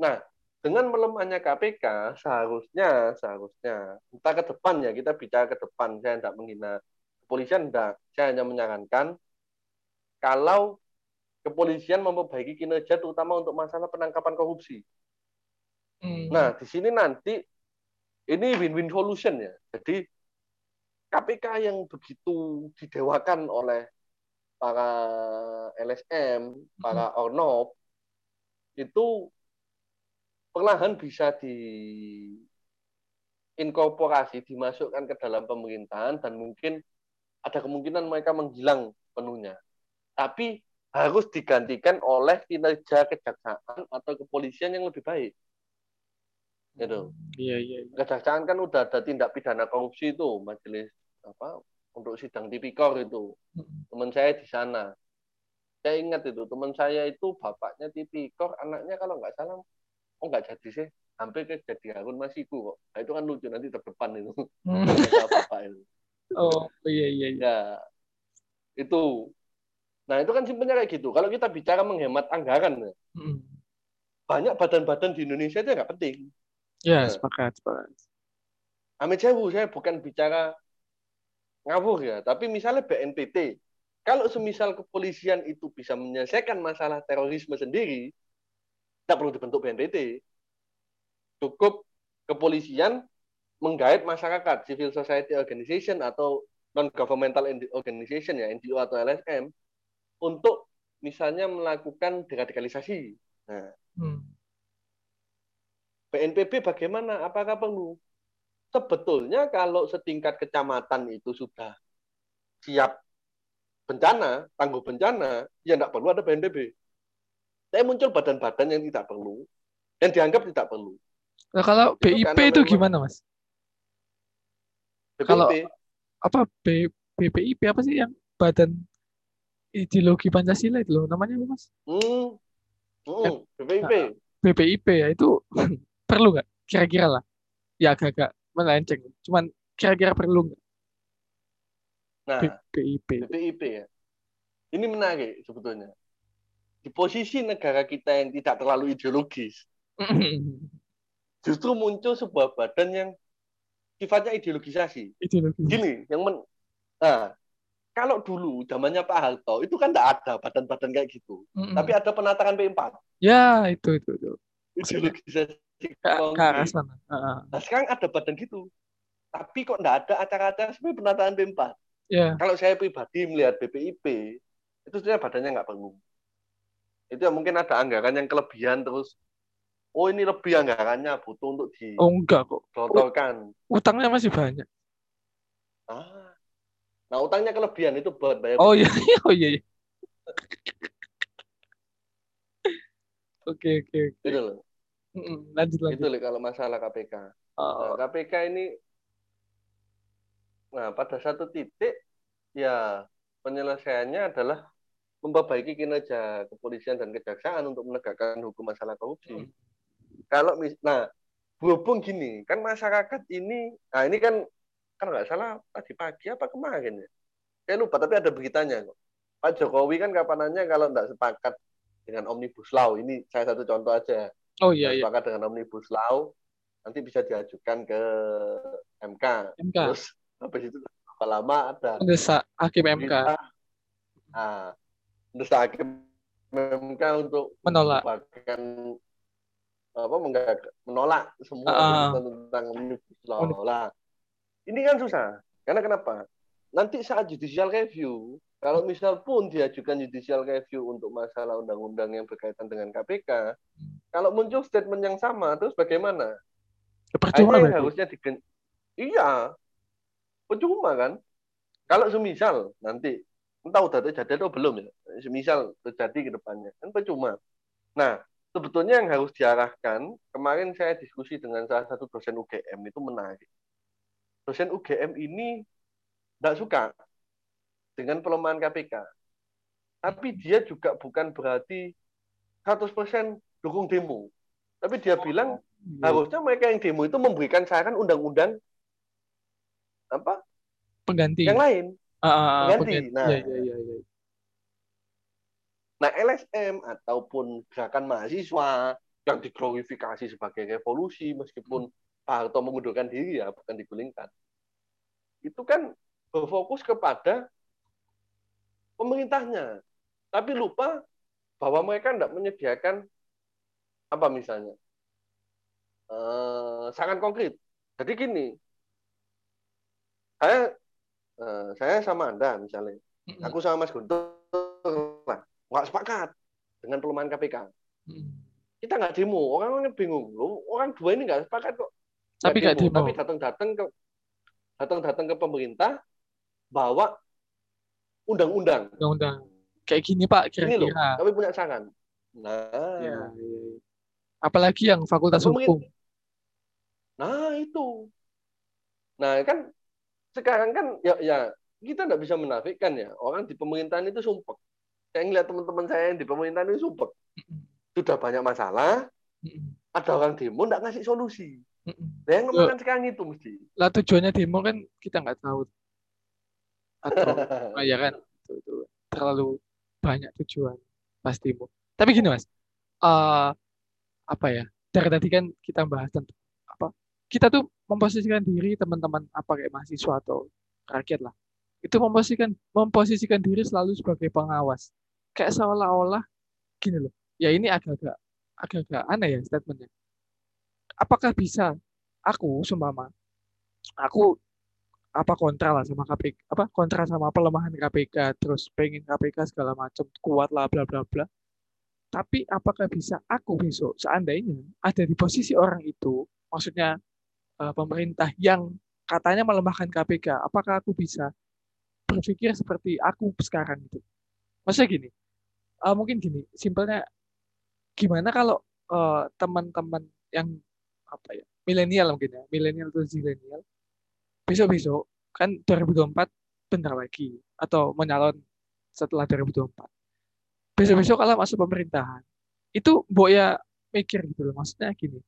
Nah, dengan melemahnya K P K, seharusnya, seharusnya, kita ke depan ya, kita bicara ke depan, saya tidak menghina kepolisian, tidak. Saya hanya menyarankan, kalau kepolisian memperbaiki kinerja, terutama untuk masalah penangkapan korupsi. Hmm. Nah, di sini nanti, ini win-win solution ya. Jadi, K P K yang begitu didewakan oleh para L S M, para Ornop, itu perlahan bisa diinkorporasi, dimasukkan ke dalam pemerintahan, dan mungkin ada kemungkinan mereka menghilang penuhnya. Tapi harus digantikan oleh kinerja kejaksaan atau kepolisian yang lebih baik. Gitu. Iya, iya, iya. Kejaksaan kan udah ada tindak pidana korupsi itu, majelis apa? Untuk sidang tipikor itu, teman saya di sana. Saya ingat itu, teman saya itu bapaknya tipikor, anaknya kalau nggak salah, oh nggak jadi sih, hampir jadi Harun Masikula kok. Nah, itu kan lucu nanti terdepan itu. Bapak itu. Oh iya iya. Ya, itu. Nah itu kan simpelnya kayak gitu. Kalau kita bicara menghemat anggaran, hmm. banyak badan-badan di Indonesia itu nggak penting. Ya, sepakat, sepakat. Amit sewu, saya bukan bicara ngawur ya, tapi misalnya B N P T, kalau semisal kepolisian itu bisa menyelesaikan masalah terorisme sendiri, tidak perlu dibentuk B N P T. Cukup kepolisian menggait masyarakat, civil society organization atau non-governmental organization ya, N G O atau L S M, untuk misalnya melakukan deradikalisasi. Nah, hmm. B N P B bagaimana? Apakah perlu? Sebetulnya kalau setingkat kecamatan itu sudah siap bencana, tangguh bencana, ya tidak perlu ada B N P B. Tapi muncul badan-badan yang tidak perlu, yang dianggap tidak perlu. Nah, kalau itu B I P itu gimana, Mas? B P I P. Kalau apa B P I P apa sih yang badan ideologi Pancasila itu loh, namanya apa, Mas? Hmm. Hmm. B P I P. Nah, B P I P ya itu perlu nggak? Kira-kira lah. Ya agak-agak melenceng, cuman kira-kira perlu nggak? Nah, B P I P ya. Ini menarik sebetulnya. Di posisi negara kita yang tidak terlalu ideologis, justru muncul sebuah badan yang sifatnya ideologisasi. Ideologis. Gini, yang men, nah, kalau dulu zamannya Pak Harto itu kan tidak ada badan-badan kayak gitu, mm-hmm. tapi ada penataran P empat. Ya itu itu. itu. Ideologisasi. Nah, sekarang ada badan gitu, tapi kok tidak ada acara-acara seperti penataan B empat. Yeah. Kalau saya pribadi melihat B P I P, itu sebenarnya badannya nggak perlu. Itu yang mungkin ada anggaran yang kelebihan terus, oh ini lebih anggarannya butuh untuk di. Oh enggak kok. Dotorkan. Utangnya masih banyak. Ah, nah utangnya kelebihan itu buat bayar. Oh iya, oh iya. Oke oke oke. Itu loh. Lanjut lagi. Itu kalau masalah K P K. Oh. Nah, K P K ini, nah pada satu titik ya penyelesaiannya adalah memperbaiki kinerja kepolisian dan kejaksaan untuk menegakkan hukum masalah korupsi. Hmm. Kalau mis, nah berhubung gini kan masyarakat ini, nah ini kan kalau nggak salah tadi pagi apa kemarin ya, saya lupa tapi ada beritanya kok. Pak Jokowi kan kapanannya kalau nggak sepakat dengan omnibus law ini saya satu contoh aja. Oh iya, iya. Sepakat dengan omnibus law nanti bisa diajukan ke M K. M K. Terus habis itu berapa lama ada mendesak hakim M K. Ah, mendesak hakim M K untuk menolak bahkan apa menolak semua uh, tentang omnibus law. Menolak. Ini kan susah. Karena kenapa? Nanti saat judicial review, kalau misal pun diajukan judicial review untuk masalah undang-undang yang berkaitan dengan K P K, kalau muncul statement yang sama, terus bagaimana? Percuma kan? Harusnya digen... Iya, percuma kan? Kalau semisal nanti, entah udah terjadi atau belum ya, semisal terjadi ke depannya, kan percuma. Nah, sebetulnya yang harus diarahkan, kemarin saya diskusi dengan salah satu dosen U G M, itu menarik. Dosen U G M ini tidak suka dengan pelemahan K P K. Tapi dia juga bukan berarti seratus persen dukung demo. Tapi dia bilang, harusnya mereka yang demo itu memberikan saran undang-undang apa pengganti yang lain. Uh, pengganti. pengganti. Nah, ya, ya, ya. Nah, L S M ataupun gerakan mahasiswa yang diglorifikasi sebagai revolusi, meskipun hmm. Pak Harto mengundurkan diri ya, bukan digulingkan. Itu kan berfokus kepada pemerintahnya. Tapi lupa bahwa mereka tidak menyediakan apa misalnya eh, saran konkret. Jadi gini, saya eh, saya sama Anda misalnya, hmm. aku sama Mas Guntur nggak sepakat dengan pelemahan K P K. Hmm. Kita nggak demo, orang-orangnya bingung. Loh, orang dua ini nggak sepakat kok. Tapi nggak demo. demo. Tapi datang-datang ke datang-datang ke pemerintah bawa undang-undang. Undang-undang. Kayak gini Pak, kira-kira. Ini loh, kami punya saran. Nah, ya. Apalagi yang fakultas hukum. Nah itu. Nah kan sekarang kan ya, ya kita nggak bisa menafikan ya, orang di pemerintahan itu sumpek. Saya ngeliat teman-teman saya yang di pemerintahan itu sumpek. Sudah banyak masalah, ada orang demo nggak ngasih solusi. Nah, yang ngomongkan sekarang itu mesti. Lah tujuannya demo kan kita nggak tahu. Atau, ya kan, itu, itu terlalu banyak tujuan pas demo. Tapi gini Mas, uh, apa ya? Dari tadi kan kita bahas tentang apa? Kita tuh memposisikan diri teman-teman apa kayak mahasiswa atau rakyat lah. Itu memposisikan memposisikan diri selalu sebagai pengawas. Kayak seolah-olah gini loh, ya ini agak-agak agak-agak aneh ya statementnya. Apakah bisa aku seumpama aku apa kontra lah sama K P K, apa kontra sama pelemahan K P K, terus pengen K P K segala macam kuat lah bla bla bla. Tapi apakah bisa aku besok seandainya ada di posisi orang itu, maksudnya pemerintah yang katanya melemahkan K P K, apakah aku bisa berpikir seperti aku sekarang itu? Maksudnya gini, Uh, mungkin gini, simpelnya gimana kalau uh, teman-teman yang apa ya, milenial mungkin ya, milenial atau zilenial besok-besok kan dua ribu dua puluh empat bentar lagi atau menyalon setelah dua ribu dua puluh empat. Besok-besok kalau masuk pemerintahan itu mbok ya mikir gitu loh, maksudnya gini.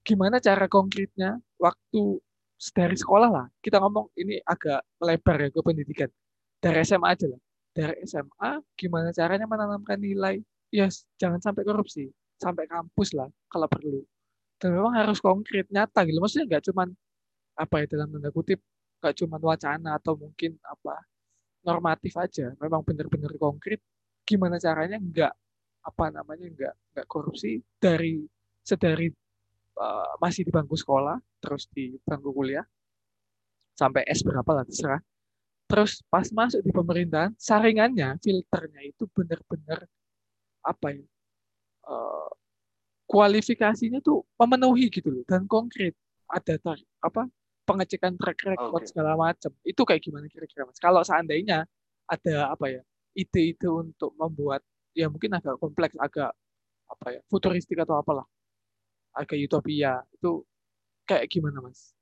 Gimana cara konkretnya waktu dari sekolah lah. Kita ngomong ini agak melebar ya ke pendidikan. Dari S M A aja lah. Dari S M A, gimana caranya menanamkan nilai? Ya, jangan sampai korupsi. Sampai kampus lah, kalau perlu. Dan memang harus konkret, nyata gitu. Maksudnya nggak cuman, apa ya, dalam tanda kutip, nggak cuman wacana atau mungkin apa normatif aja. Memang benar-benar konkret. Gimana caranya nggak, apa namanya, nggak, nggak korupsi dari, sedari uh, masih di bangku sekolah, terus di bangku kuliah, sampai S berapa lah, terserah. Terus pas masuk di pemerintahan, saringannya, filternya itu benar-benar apa ya, uh, kualifikasinya tuh memenuhi gitu loh, dan konkret, ada tar- apa pengecekan track record okay. segala macam. Itu kayak gimana kira-kira Mas? Kalau seandainya ada apa ya ide-ide untuk membuat, ya mungkin agak kompleks, agak apa ya futuristik atau apalah, agak utopia, itu kayak gimana Mas?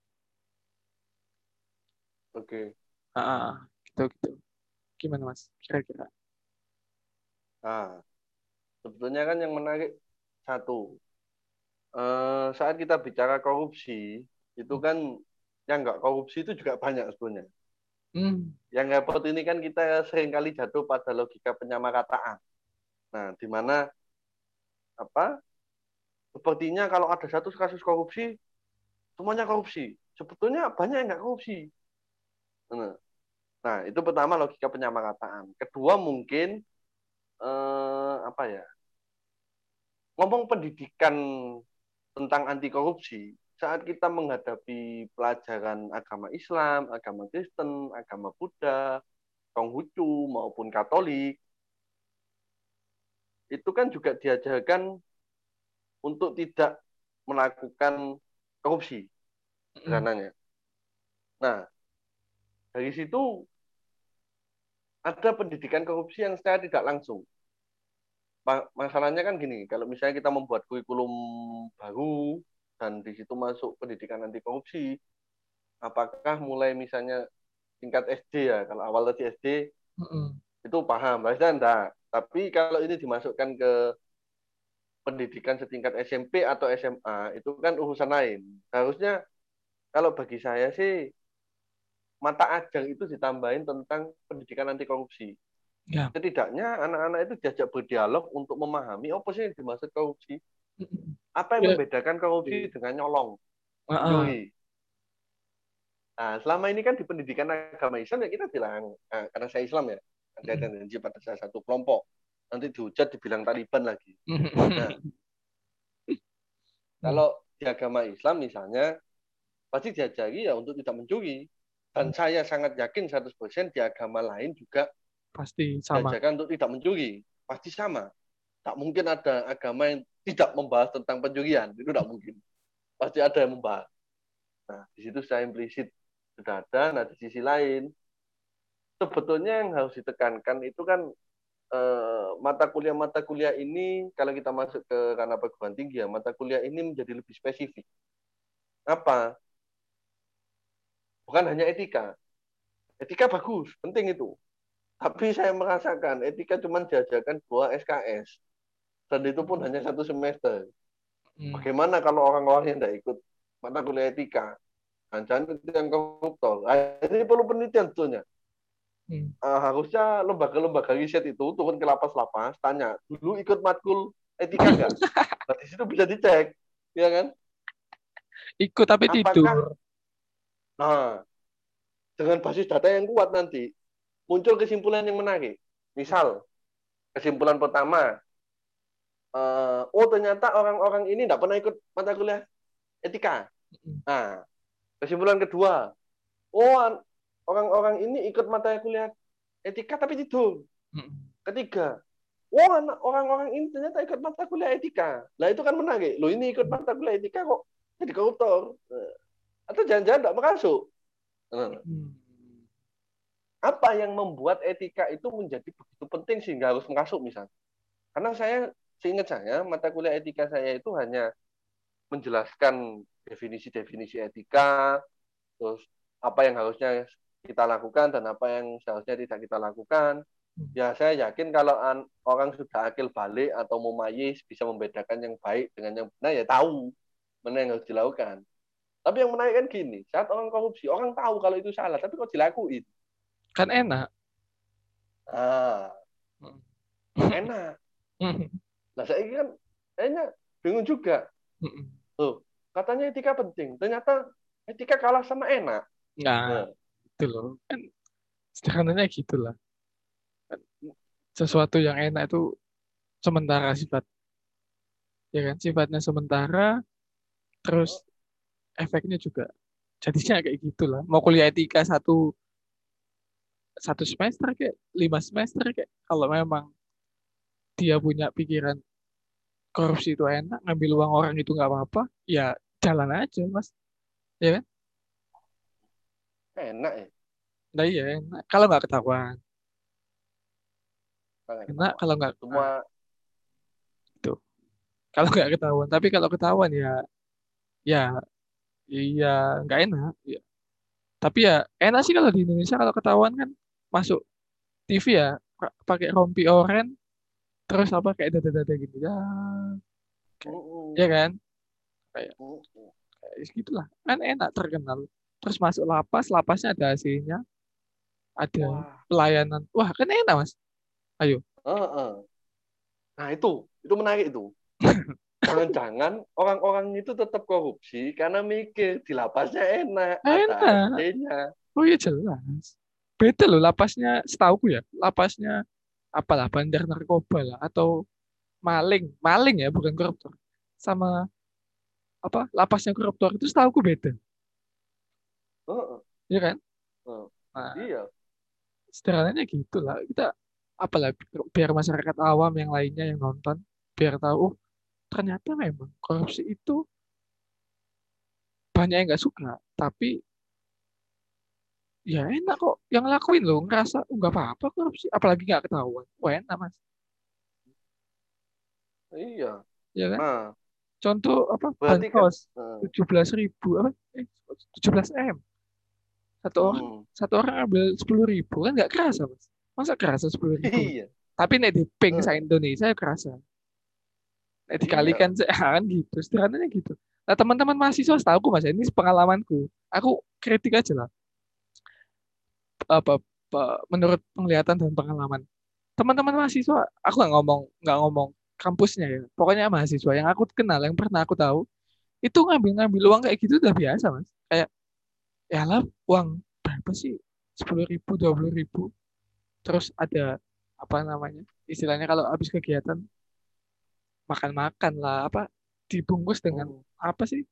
Oke. Okay. Ah, gitu-gitu. Gimana Mas? Kira-kira. Nah, sebetulnya kan yang menarik satu, eh, saat kita bicara korupsi, itu kan yang nggak korupsi itu juga banyak sebetulnya. Hmm. Yang repot ini kan kita seringkali jatuh pada logika penyamaratakan. Nah, di mana apa? Sepertinya kalau ada satu kasus korupsi, semuanya korupsi. Sebetulnya banyak yang nggak korupsi. Nah. Nah, itu pertama logika penyamaratakan. Kedua mungkin eh, apa ya? Ngomong pendidikan tentang anti korupsi saat kita menghadapi pelajaran agama Islam, agama Kristen, agama Buddha, Konghucu maupun Katolik, itu kan juga diajarkan untuk tidak melakukan korupsi rananya. Nah, dari situ ada pendidikan korupsi yang secara tidak langsung. masalahnya kan gini, kalau misalnya kita membuat kurikulum baru dan di situ masuk pendidikan anti korupsi, apakah mulai misalnya tingkat S D ya, kalau awal tadi S D mm-hmm. itu paham, bahasanya enggak. Tapi kalau ini dimasukkan ke pendidikan setingkat S M P atau S M A, itu kan urusan lain. Harusnya kalau bagi saya sih mata ajang itu ditambahin tentang pendidikan anti korupsi. Ya. Setidaknya anak-anak itu diajak berdialog untuk memahami apa sih yang dimaksud korupsi. Apa yang ya. membedakan korupsi dengan nyolong? Uh-uh. Nah, selama ini kan di pendidikan agama Islam ya kita bilang, nah, karena saya Islam ya, ada janji pada saya satu kelompok. Nanti dihujat dibilang Taliban lagi. Nah, kalau di agama Islam misalnya, pasti diajari ya untuk tidak mencuri. Dan saya sangat yakin seratus persen di agama lain juga pasti sama. Diajarkan untuk tidak mencuri. Pasti sama. Tak mungkin ada agama yang tidak membahas tentang pencurian. Itu tidak mungkin. Pasti ada yang membahas. Nah, di situ saya implisit sudah ada. Nah, di sisi lain, sebetulnya yang harus ditekankan itu kan eh, mata kuliah-mata kuliah ini, kalau kita masuk ke ranah perguruan tinggi, ya, mata kuliah ini menjadi lebih spesifik. Apa? Bukan hanya etika. Etika bagus, penting itu. Tapi saya merasakan etika cuma diajarkan dua S K S. Dan itu pun hanya satu semester. Hmm. Bagaimana kalau orang-orang yang tidak ikut mata kuliah etika? Jangan yang koruptor. Ini perlu penelitian tentunya. Hmm. Uh, harusnya lembaga-lembaga riset itu turun ke lapas-lapas, tanya, dulu ikut matkul etika nggak? Nah, di situ bisa dicek. Iya kan? Ikut tapi apakah tidur. Nah, dengan basis data yang kuat nanti muncul kesimpulan yang menarik. Misal, kesimpulan pertama, uh, oh ternyata orang-orang ini tidak pernah ikut mata kuliah etika. Nah, kesimpulan kedua, oh orang-orang ini ikut mata kuliah etika tapi tidur. Ketiga, oh orang-orang ini ternyata ikut mata kuliah etika. Nah itu kan menarik. Loh ini ikut mata kuliah etika kok jadi koruptor. Atau jangan-jangan tidak masuk. Apa yang membuat etika itu menjadi begitu penting sehingga harus masuk misalnya? Karena saya, seingat saya, mata kuliah etika saya itu hanya menjelaskan definisi-definisi etika, terus apa yang harusnya kita lakukan dan apa yang seharusnya tidak kita lakukan. Ya, saya yakin kalau an- orang sudah akil balik atau mumayyiz bisa membedakan yang baik dengan yang benar, ya tahu mana yang harus dilakukan. Tapi yang menarik kan gini, saat orang korupsi, orang tahu kalau itu salah, tapi kok dilakuin? Kan enak. Ah, enak. Nah, saya kan enak, bingung juga. Tuh, katanya etika penting, ternyata etika kalah sama enak. Nah, nah. Itu loh. Kan sederhananya gitu lah. Sesuatu yang enak itu sementara sifat. Ya kan, sifatnya sementara, terus efeknya juga jadinya kayak gitulah. Mau kuliah etika satu satu semester kayak lima semester kayak kalau memang dia punya pikiran korupsi itu enak, ngambil uang orang itu nggak apa-apa, ya jalan aja mas, ya kan? Enak ya. Nah iya enak. Kalau nggak ketahuan. Enak kalau nggak semua itu. Kalau nggak ketahuan, tapi kalau ketahuan ya ya. Iya, nggak enak. Ya. Tapi ya enak sih kalau di Indonesia kalau ketahuan kan masuk T V ya pakai rompi oranye terus apa kayak dada-dada gitu. Ya. Iya kan? Kayak gitulah. Kan enak terkenal. Terus masuk lapas, lapasnya ada A C-nya. Ada wah. Pelayanan. Wah, kan enak, Mas. Ayo. Uh-uh. Nah, itu. Itu menarik itu. Jangan-jangan orang-orang itu tetap korupsi karena mikir di lapasnya enak. Enak. Oh iya jelas. Beda loh lapasnya setahuku ya. Lapasnya apalah bandar narkoba lah atau maling. Maling ya bukan koruptor. Sama apa lapasnya koruptor itu setahuku beda. Oh. Iya kan? Oh. Nah, iya. Sederhananya gitu lah. Kita apalah biar masyarakat awam yang lainnya yang nonton biar tahu oh, ternyata memang korupsi itu banyak yang nggak suka, tapi ya enak kok yang lakuin loh ngerasa nggak apa-apa korupsi, apalagi nggak ketahuan, wah enak mas. Iya. Ya kan? Nah, contoh apa? Bansos tujuh belas ribu apa? Eh, tujuh belas M. Satu hmm. orang, satu orang ambil sepuluh ribu kan nggak kerasa, Mas. Masa kerasa sepuluh ribu? Iya. Tapi nek di ping hmm. sa Indonesia kerasa. Nek dikalikan iya. kan gitu, sederhananya gitu. Nah, teman-teman mahasiswa setahu Mas, ini pengalamanku. Aku kritik aja lah. Apa, apa menurut penglihatan dan pengalaman. Teman-teman mahasiswa, aku nggak ngomong nggak ngomong kampusnya ya. Pokoknya mahasiswa yang aku kenal, yang pernah aku tahu, itu ngambil-ngambil uang kayak gitu udah biasa, Mas. Kayak ya lah uang berapa sih? sepuluh ribu, dua puluh ribu. Terus ada apa namanya? Istilahnya kalau habis kegiatan makan-makan lah apa dibungkus dengan oh. apa sih?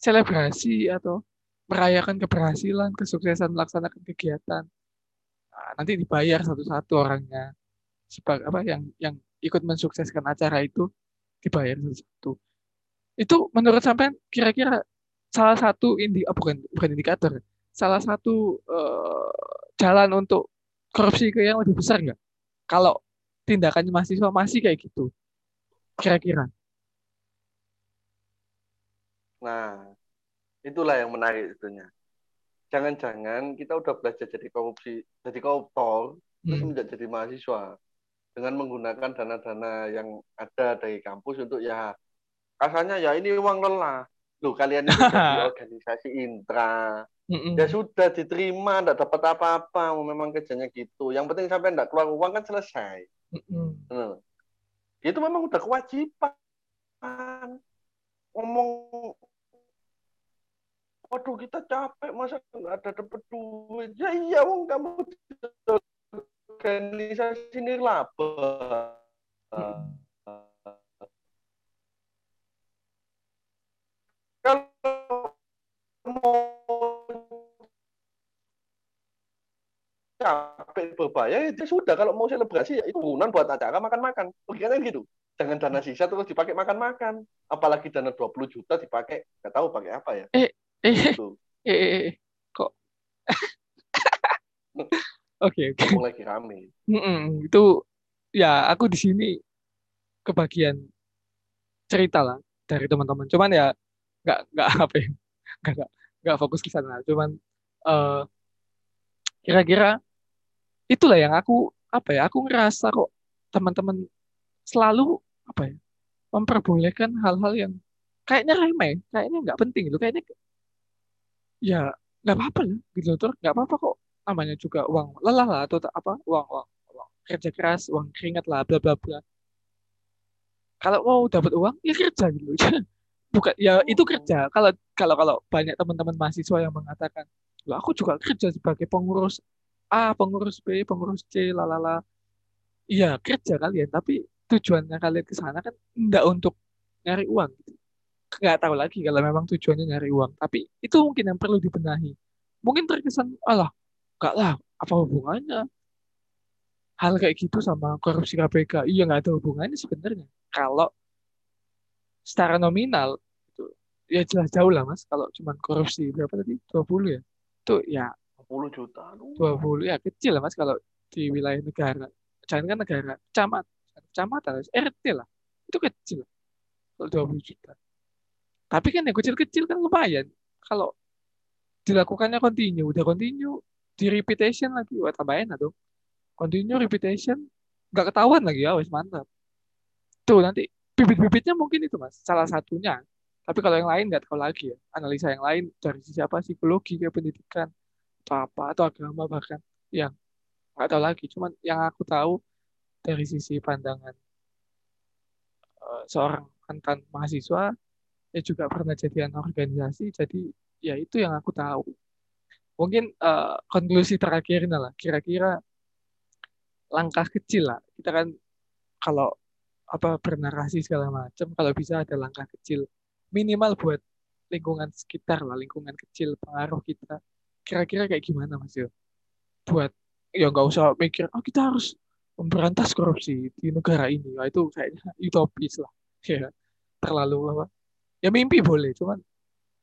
Selebrasi atau merayakan keberhasilan, kesuksesan melaksanakan kegiatan. Nah, nanti dibayar satu-satu orangnya. Sebagai apa yang yang ikut mensukseskan acara itu dibayar satu-satu. Itu menurut sampean kira-kira salah satu indi oh, bukan bukan indikator. Salah satu uh, jalan untuk korupsi ke yang lebih besar nggak? Kalau tindakannya mahasiswa masih kayak gitu, kira-kira. Nah, itulah yang menarik itunya. Jangan-jangan kita udah belajar jadi korupsi, jadi koruptor, hmm. terus menjadi mahasiswa dengan menggunakan dana-dana yang ada dari kampus untuk ya, kasarnya ya ini uang lelah. Loh, kalian itu jadi organisasi intra. Mm-mm. Ya sudah diterima, enggak dapat apa-apa, memang kerjanya gitu. Yang penting sampai enggak keluar uang kan selesai. Nah, itu memang udah kewajiban. Ngomong, waduh kita capek, masa enggak ada dapat duit. Ya iya, wong kamu organisasi nirlaba. Kalau mau capek berbahaya itu sudah, kalau mau selebrasi ya itu bukan buat acara makan-makan. Logikanya gitu. Jangan dana sisa terus dipakai makan-makan, apalagi dana dua puluh juta dipakai enggak tahu pakai apa ya. Eh eh gitu. eh, eh, eh kok Oke, oke. Mulai rame. Mm-mm, itu ya aku di sini kebagian cerita lah dari teman-teman. Cuman ya enggak enggak apa ya. Enggak enggak enggak fokus ke sana. Cuman uh, kira-kira itulah yang aku apa ya aku ngerasa kok teman-teman selalu apa ya memperbolehkan hal-hal yang kayaknya remeh, kayaknya nggak penting gitu, kayaknya ya nggak apa-apa lah gitu tuh, nggak apa-apa kok, namanya juga uang lelah lah atau apa uang uang uang kerja keras, uang keringat lah, bla bla bla. Kalau mau dapat uang ya kerja gitu, bukan ya itu kerja. Kalau kalau kalau banyak teman-teman mahasiswa yang mengatakan, loh aku juga kerja sebagai pengurus A, pengurus B, pengurus C, lalala. Iya, kerja kalian. Tapi tujuannya kalian ke sana kan enggak untuk nyari uang. Enggak tahu lagi kalau memang tujuannya nyari uang. Tapi itu mungkin yang perlu dibenahi. Mungkin terkesan, alah, enggak lah, apa hubungannya? Hal kayak gitu sama korupsi K P K. Iya, enggak ada hubungannya sebenarnya. Kalau secara nominal, itu, ya jelas jauh lah, Mas. Kalau cuma korupsi, berapa tadi? dua puluh ya? Itu ya, dua puluh juta. Aduh. dua puluh ya kecil lah Mas kalau di wilayah negara. Jangan kan negara, kecamatan, kecamatan R T lah. Itu kecil. Kalau dua puluh juta. Tapi kan yang kecil-kecil kan lumayan. Kalau dilakukannya continue, udah continue di repetition lagi, wah tambahin lah dong. Continue repetition enggak ketahuan lagi ya, wes mantap. Tuh nanti bibit-bibitnya mungkin itu Mas, salah satunya. Tapi kalau yang lain enggak tahu lagi ya. Analisa yang lain dari sisi apa? Psikologi, kayak pendidikan, apa atau agama bahkan yang nggak tahu lagi. Cuman yang aku tahu dari sisi pandangan uh, seorang mantan mahasiswa ya juga pernah jadi anak organisasi, jadi ya itu yang aku tahu. Mungkin uh, konklusi terakhirnya lah, kira-kira langkah kecil lah, kita kan kalau apa bernarasi segala macam, kalau bisa ada langkah kecil minimal buat lingkungan sekitar lah, lingkungan kecil pengaruh kita. Kira-kira kayak gimana Mas Yo? Buat ya nggak usah mikir, oh kita harus memberantas korupsi di negara ini. Nah, itu kayaknya utopis lah. Ya, terlalu apa? Ya mimpi boleh, cuman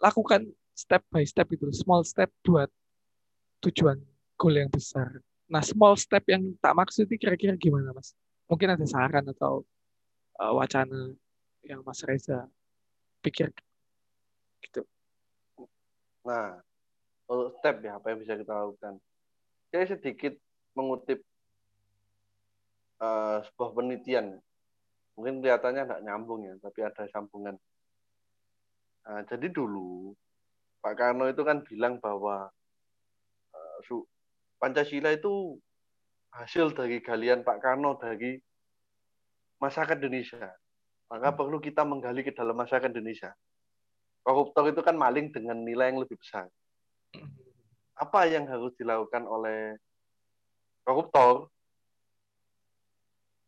lakukan step by step itu, small step buat tujuan goal yang besar. Nah, small step yang tak maksud ini kira-kira gimana Mas? Mungkin ada saran atau uh, wacana yang Mas Reza pikir gitu. Nah, untuk step ya apa yang bisa kita lakukan? Saya sedikit mengutip uh, sebuah penelitian. Mungkin kelihatannya nggak nyambung ya, tapi ada sambungan. Nah, jadi dulu Pak Karno itu kan bilang bahwa uh, Pancasila itu hasil dari galian Pak Karno dari masyarakat Indonesia. Maka perlu kita menggali ke dalam masyarakat Indonesia. Koruptor itu kan maling dengan nilai yang lebih besar. Apa yang harus dilakukan oleh koruptor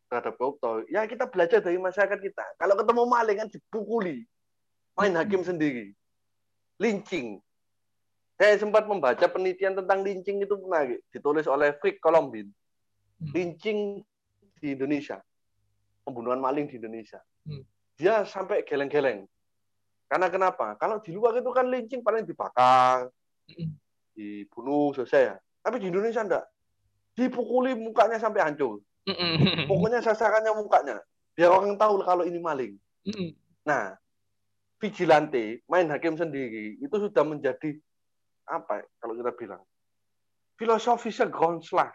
terhadap koruptor? Ya kita belajar dari masyarakat kita. Kalau ketemu maling kan dipukuli, main hakim sendiri, lincing. Saya sempat membaca penelitian tentang lincing itu menarik, ditulis oleh Frick Colombin. Lincing di Indonesia, pembunuhan maling di Indonesia, dia sampai geleng-geleng. Karena kenapa? Kalau di luar itu kan lincing paling dibakar, dibunuh selesai ya. Tapi di Indonesia enggak, dipukuli mukanya sampai hancur. Pokoknya sasarannya mukanya, biar orang tahu kalau ini maling. Nah, vigilante, main hakim sendiri itu sudah menjadi apa kalau kita bilang filosofisnya grondslag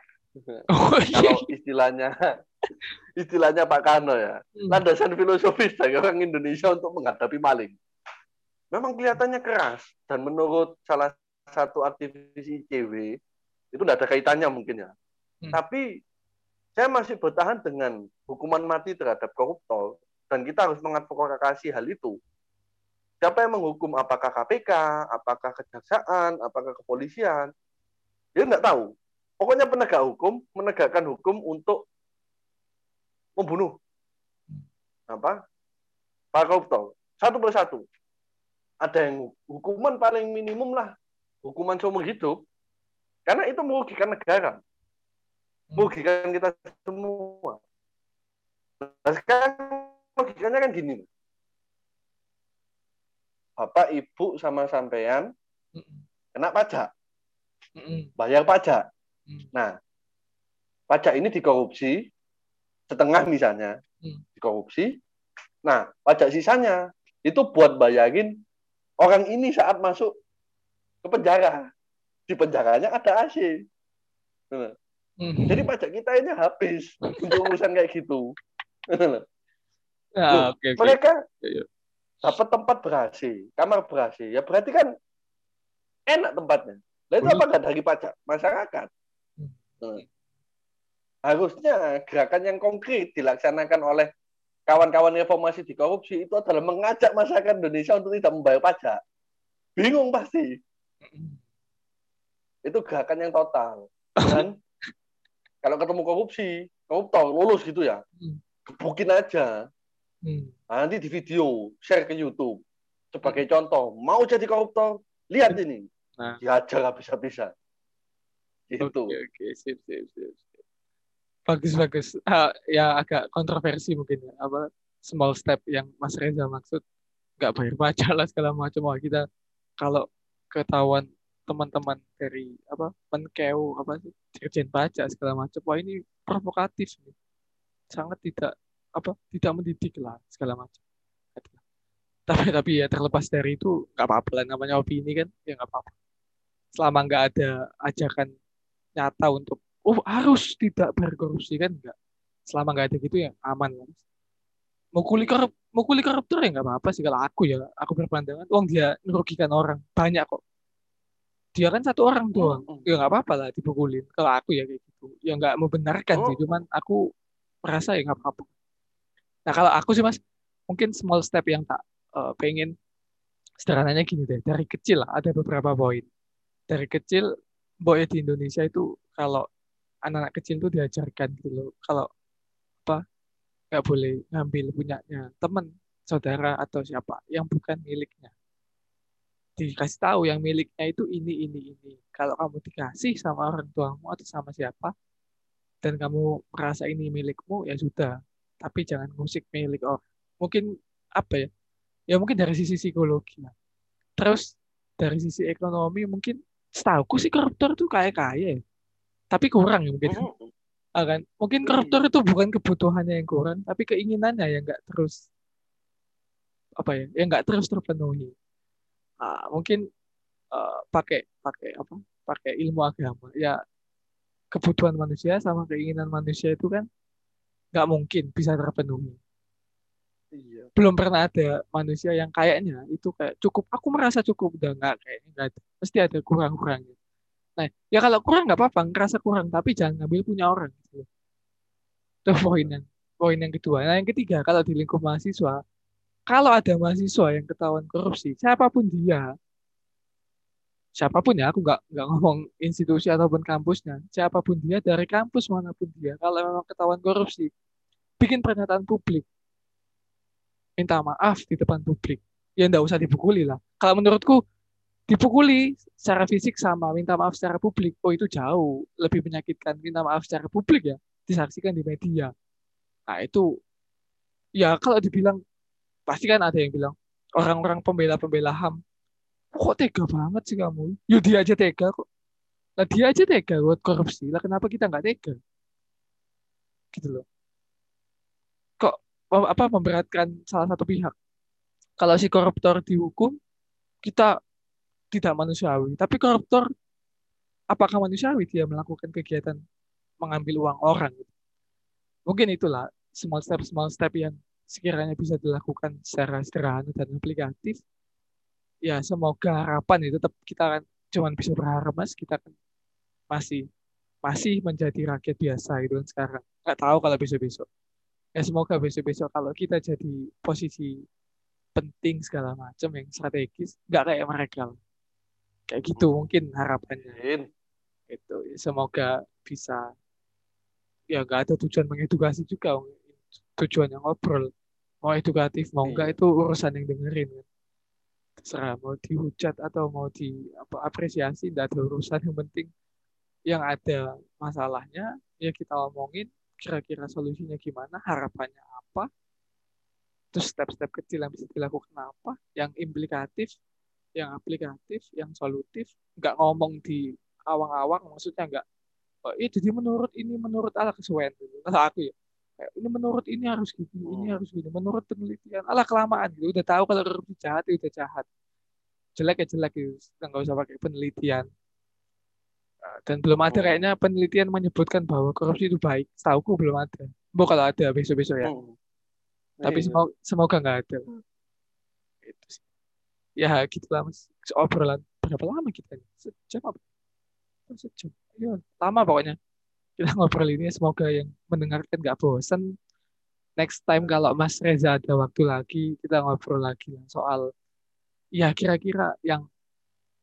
oh, kalau istilahnya istilahnya Pak Karno ya, landasan filosofis dari orang Indonesia untuk menghadapi maling. Memang kelihatannya keras, dan menurut salah satu aktivis I C W itu tidak ada kaitannya mungkin ya, hmm. tapi saya masih bertahan dengan hukuman mati terhadap koruptor, dan kita harus mengadvokasi hal itu. Siapa yang menghukum? Apakah K P K? Apakah kejaksaan? Apakah kepolisian? Dia nggak tahu. Pokoknya penegak hukum menegakkan hukum untuk membunuh apa? Para koruptor. Satu persatu. Ada yang hukuman paling minimum lah. Hukuman seumur hidup. Karena itu merugikan negara. Merugikan kita semua. Nah, sekarang merugikannya kan gini. Bapak, Ibu, sama sampean kena pajak. Bayar pajak. Nah, pajak ini dikorupsi. Setengah misalnya dikorupsi. Nah, pajak sisanya itu buat bayarin orang ini saat masuk ke penjara. Di penjaranya ada A C. Jadi pajak kita ini habis untuk urusan kayak gitu. Nah, okay, okay. Mereka dapat tempat ber A C, kamar ber A C. Ya berarti kan enak tempatnya. Lalu itu apa nggak dari pajak? Masyarakat. Nah, harusnya gerakan yang konkret dilaksanakan oleh kawan-kawan reformasi di korupsi itu adalah mengajak masyarakat Indonesia untuk tidak membayar pajak. Bingung pasti. Itu gerakan yang total. Dan kalau ketemu korupsi, koruptor lulus gitu ya, gebukin aja. Nanti di video, share ke YouTube. Sebagai contoh, mau jadi koruptor, lihat ini. Nah. Diajar habis-habisan. Gitu. Oke, oke. Sip, sip, sip. Bagus, bagus. Uh, ya agak kontroversi mungkin. Ya. Apa, small step yang Mas Reza maksud. Nggak bayar pajak lah segala macam. Kita kalau ketahuan teman-teman dari apa Menkeu, apa sih, dirjen pajak segala macam. Wah, ini provokatif. Nih. Sangat tidak apa tidak mendidik lah segala macam. Tapi tapi ya terlepas dari itu nggak apa-apa lah, namanya opini kan ya nggak apa-apa. Selama nggak ada ajakan nyata untuk oh harus tidak berkorupsi kan nggak. Selama nggak ada gitu ya aman kan. Mukuli korup mukuli koruptor ya nggak apa-apa sih kalau aku ya aku berpandangan uang dia merugikan orang banyak kok. Dia kan satu orang doang ya nggak apa-apa lah dipukulin kalau aku ya kayak gitu ya nggak membenarkan sih cuman aku merasa ya nggak apa-apa. Nah kalau aku sih Mas, mungkin small step yang tak uh, pengen sederhananya gini deh, dari kecil lah, ada beberapa poin. Dari kecil, boy di Indonesia itu kalau anak-anak kecil tuh diajarkan gitu loh, kalau apa nggak boleh ngambil punyanya teman, saudara atau siapa yang bukan miliknya. Dikasih tahu yang miliknya itu ini, ini, ini. Kalau kamu dikasih sama orang tuamu atau sama siapa dan kamu merasa ini milikmu ya sudah. Tapi jangan musik milik orang. Mungkin apa ya? Ya mungkin dari sisi psikologi. Terus dari sisi ekonomi mungkin setahuku sih koruptor tuh kaya-kaya. Tapi kurang ya mungkin. kan? Mungkin koruptor itu bukan kebutuhannya yang kurang, tapi keinginannya yang nggak terus apa ya, yang nggak terus terpenuhi. Nah, mungkin uh, pakai pakai apa? Pakai ilmu agama. Ya kebutuhan manusia sama keinginan manusia itu kan nggak mungkin bisa terpenuhi. Iya. Belum pernah ada manusia yang kayaknya itu kayak cukup, aku merasa cukup, udah nggak kayaknya nggak ada, mesti ada kurang-kurangnya. Nah ya kalau kurang nggak apa-apa, ngerasa kurang, tapi jangan ngambil punya orang gitu. Itu poin yang poin yang kedua. Nah yang ketiga, kalau di lingkup mahasiswa, kalau ada mahasiswa yang ketahuan korupsi, siapapun dia, siapapun ya, aku nggak nggak ngomong institusi ataupun kampusnya, siapapun dia dari kampus manapun dia, kalau memang ketahuan korupsi, bikin pernyataan publik, minta maaf di depan publik. Ya enggak usah dipukuli lah. Kalau menurutku dipukuli secara fisik sama minta maaf secara publik, oh itu jauh lebih menyakitkan minta maaf secara publik ya, disaksikan di media. Nah, itu ya kalau dibilang pasti kan ada yang bilang orang-orang pembela-pembela H A M, kok tega banget sih kamu? Ya dia aja tega kok. Lah dia aja tega buat korupsi. Lah kenapa kita enggak tega? Gitu loh. Apa memberatkan salah satu pihak. Kalau si koruptor dihukum, kita tidak manusiawi. Tapi koruptor, apakah manusiawi dia melakukan kegiatan mengambil uang orang? Mungkin itulah small step small step yang sekiranya bisa dilakukan secara sederhana dan aplikatif. Ya semoga harapan itu tetap, kita kan cuma bisa berharap mas, kita kan masih masih menjadi rakyat biasa itu kan sekarang. Nggak tahu kalau besok-besok. Ya semoga besok-besok kalau kita jadi posisi penting segala macam yang strategis, nggak kayak mereka. Kayak gitu mungkin harapannya. Itu semoga bisa. Ya nggak ada tujuan mengedukasi juga. Tujuan yang ngobrol. Mau edukatif, mau nggak itu urusan yang dengerin. Terserah mau dihujat atau mau diapresiasi, nggak ada urusan, yang penting yang ada masalahnya ya kita omongin. Kira-kira solusinya gimana, harapannya apa, terus step-step kecil yang bisa dilakukan apa, yang implikatif, yang aplikatif, yang solutif, nggak ngomong di awang-awang, maksudnya nggak, oh, eh, jadi menurut ini, menurut ala kesuwen, ala aku ya, ini menurut ini harus gini, ini harus gini, menurut penelitian, ala kelamaan, gitu. Udah tahu kalau korupsi jahat, ya udah jahat, jelek ya jelek, gitu. Nggak usah pakai penelitian. Dan belum ada kayaknya penelitian menyebutkan bahwa korupsi itu baik. Setauku belum ada. Bo kalau ada besok-besok ya. Hmm. Tapi iya. semoga, semoga nggak ada. Hmm. Itu sih. Ya gitulah mas. Obrolan berapa lama kita? Sejam apa? Sejam. Ya, lama pokoknya. Kita ngobrol ini, semoga yang mendengarkan nggak bosan. Next time kalau Mas Reza ada waktu lagi, kita ngobrol lagi soal ya kira-kira yang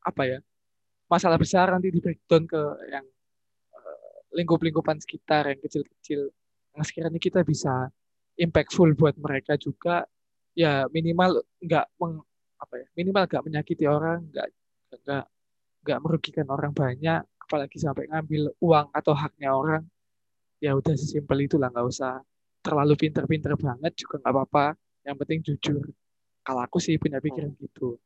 apa ya? Masalah besar nanti di breakdown ke yang uh, lingkup-lingkupan sekitar yang kecil-kecil. Nah, sekiranya kita bisa impactful buat mereka juga, ya minimal nggak meng, apa ya, minimal nggak menyakiti orang, nggak nggak nggak merugikan orang banyak, apalagi sampai ngambil uang atau haknya orang. Ya udah sesimpel itulah, nggak usah terlalu pinter-pinter banget juga nggak apa-apa. Yang penting jujur. Kalau aku sih punya pikiran hmm. gitu.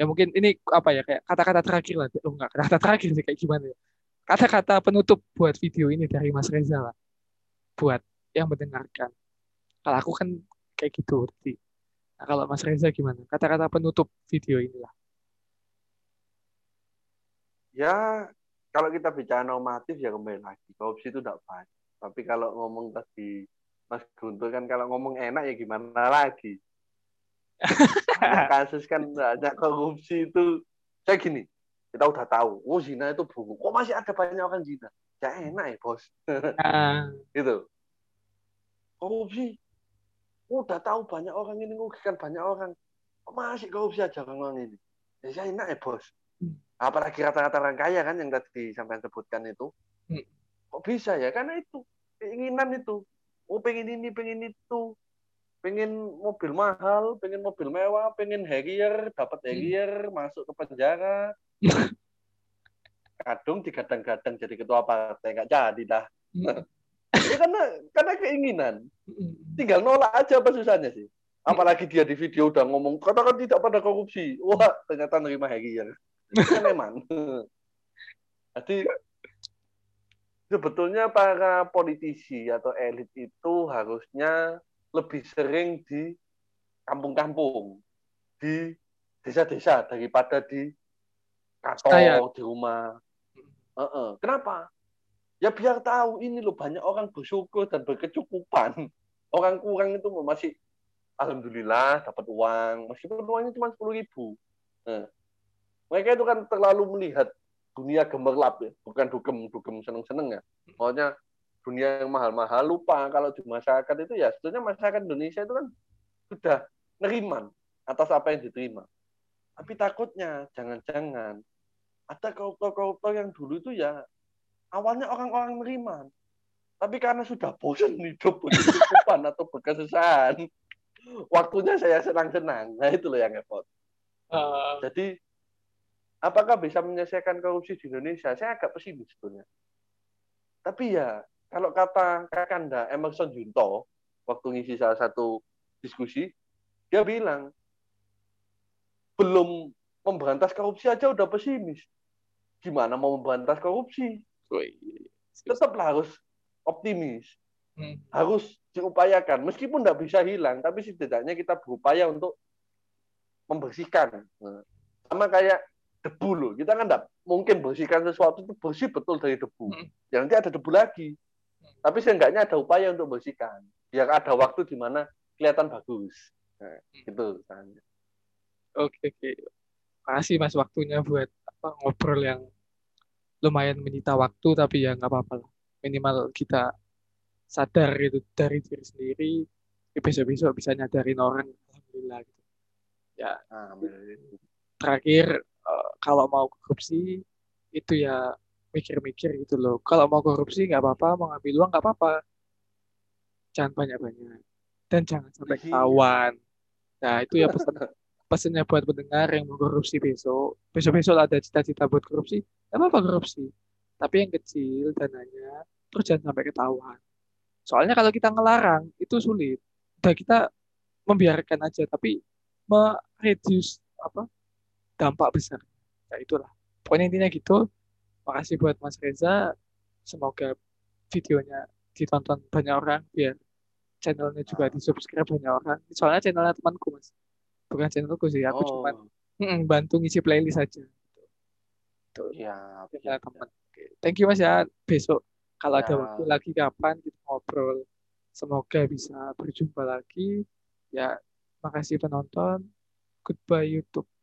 Ya mungkin ini apa ya, kayak kata-kata terakhir lah. Oh enggak, kata-kata terakhir sih kayak gimana ya. Kata-kata penutup buat video ini dari Mas Reza lah. Buat yang mendengarkan. Kalau aku kan kayak gitu. Nah, kalau Mas Reza gimana? Kata-kata penutup video inilah. Ya, kalau kita bicara normatif ya kembali lagi. Korupsi itu enggak baik. Tapi kalau ngomong tadi Mas Guntur kan kalau ngomong enak ya gimana lagi. Kasus kan banyak korupsi itu, saya gini, kita udah tahu, oh zina itu buruk, kok masih ada banyak orang zina, ya enak ya bos, uh. gitu. Korupsi, udah tahu banyak orang ini merugikan banyak orang, kok masih korupsi aja orang ini, ya enak ya bos. Apalagi rata-rata orang kaya kan yang tadi sampai sebutkan itu, kok bisa ya? Karena itu keinginan itu, oh pengen ini, pengen itu. Pengen mobil mahal, pengen mobil mewah, pengen Harrier, dapat Harrier, hmm. masuk ke penjara. Kadung digadang-gadang jadi ketua partai, nggak jadi dah. Hmm. Ya, karena karena keinginan. Tinggal nolak aja, apa susahnya sih? Apalagi dia di video udah ngomong, katakan tidak pada korupsi. Wah, ternyata nerima Harrier. Kan memang. Jadi sebetulnya para politisi atau elit itu harusnya lebih sering di kampung-kampung, di desa-desa daripada di kantor, Ayah. di rumah. Uh-uh. Kenapa? Ya biar tahu ini loh, banyak orang bersyukur dan berkecukupan. Orang kurang itu masih alhamdulillah dapat uang, meskipun uangnya cuma sepuluh ribu. Nah, mereka itu kan terlalu melihat dunia gemerlap, ya. Bukan dugem-dugem seneng-seneng ya. Maksudnya dunia yang mahal-mahal, lupa kalau di masyarakat itu ya sebetulnya masyarakat Indonesia itu kan sudah neriman atas apa yang diterima. Tapi takutnya jangan-jangan ada koruptor-koruptor yang dulu itu ya awalnya orang-orang neriman. Tapi karena sudah bosan hidup berkecukupan atau berkesusahan, waktunya saya senang-senang. Nah, itu loh yang repot. Uh, Jadi, apakah bisa menyelesaikan korupsi di Indonesia? Saya agak pesimis sebetulnya. Tapi ya, kalau kata Kakanda Emerson Junto, waktu ngisi salah satu diskusi, dia bilang, belum memberantas korupsi aja udah pesimis. Gimana mau memberantas korupsi? Tetaplah harus optimis. Hmm. Harus diupayakan. Meskipun nggak bisa hilang, tapi setidaknya kita berupaya untuk membersihkan. Nah, sama kayak debu loh. Kita kan enggak mungkin bersihkan sesuatu itu bersih betul dari debu. Hmm. Ya nanti ada debu lagi. Hmm. Tapi seenggaknya ada upaya untuk bersihkan. Biar ada waktu di mana kelihatan bagus. Nah, hmm. gitu. Oke, oke. Makasih Mas waktunya buat apa ngobrol yang lumayan menyita waktu, tapi ya nggak apa-apa lah. Minimal kita sadar gitu dari diri sendiri. Besok-besok bisa nyadarin orang. Alhamdulillah gitu. Ya, terakhir kalau mau korupsi itu ya mikir-mikir gitu loh. Kalau mau korupsi nggak apa-apa, mau ngambil uang nggak apa-apa. Jangan banyak-banyak dan jangan sampai ketahuan. Nah itu ya pesan pesannya buat pendengar yang mau korupsi besok. Besok-besok ada cita-cita buat korupsi, nggak apa-apa korupsi. Tapi yang kecil dananya, terus jangan sampai ketahuan. Soalnya kalau kita ngelarang itu sulit. Udah kita membiarkan aja, tapi mereduce apa dampak besar. Ya itulah. Pokoknya intinya gitu. Makasih buat Mas Reza. Semoga videonya ditonton banyak orang biar channelnya juga di-subscribe banyak orang. Soalnya channelnya temanku, Mas. Bukan channelku sih, aku oh. cuma mm, bantu ngisi playlist aja. Tuh. Ya, ya, teman. Oke. Thank you Mas ya. Besok kalau ya. ada waktu lagi kapan kita ngobrol. Semoga bisa berjumpa lagi. Ya. Makasih penonton. Goodbye YouTube.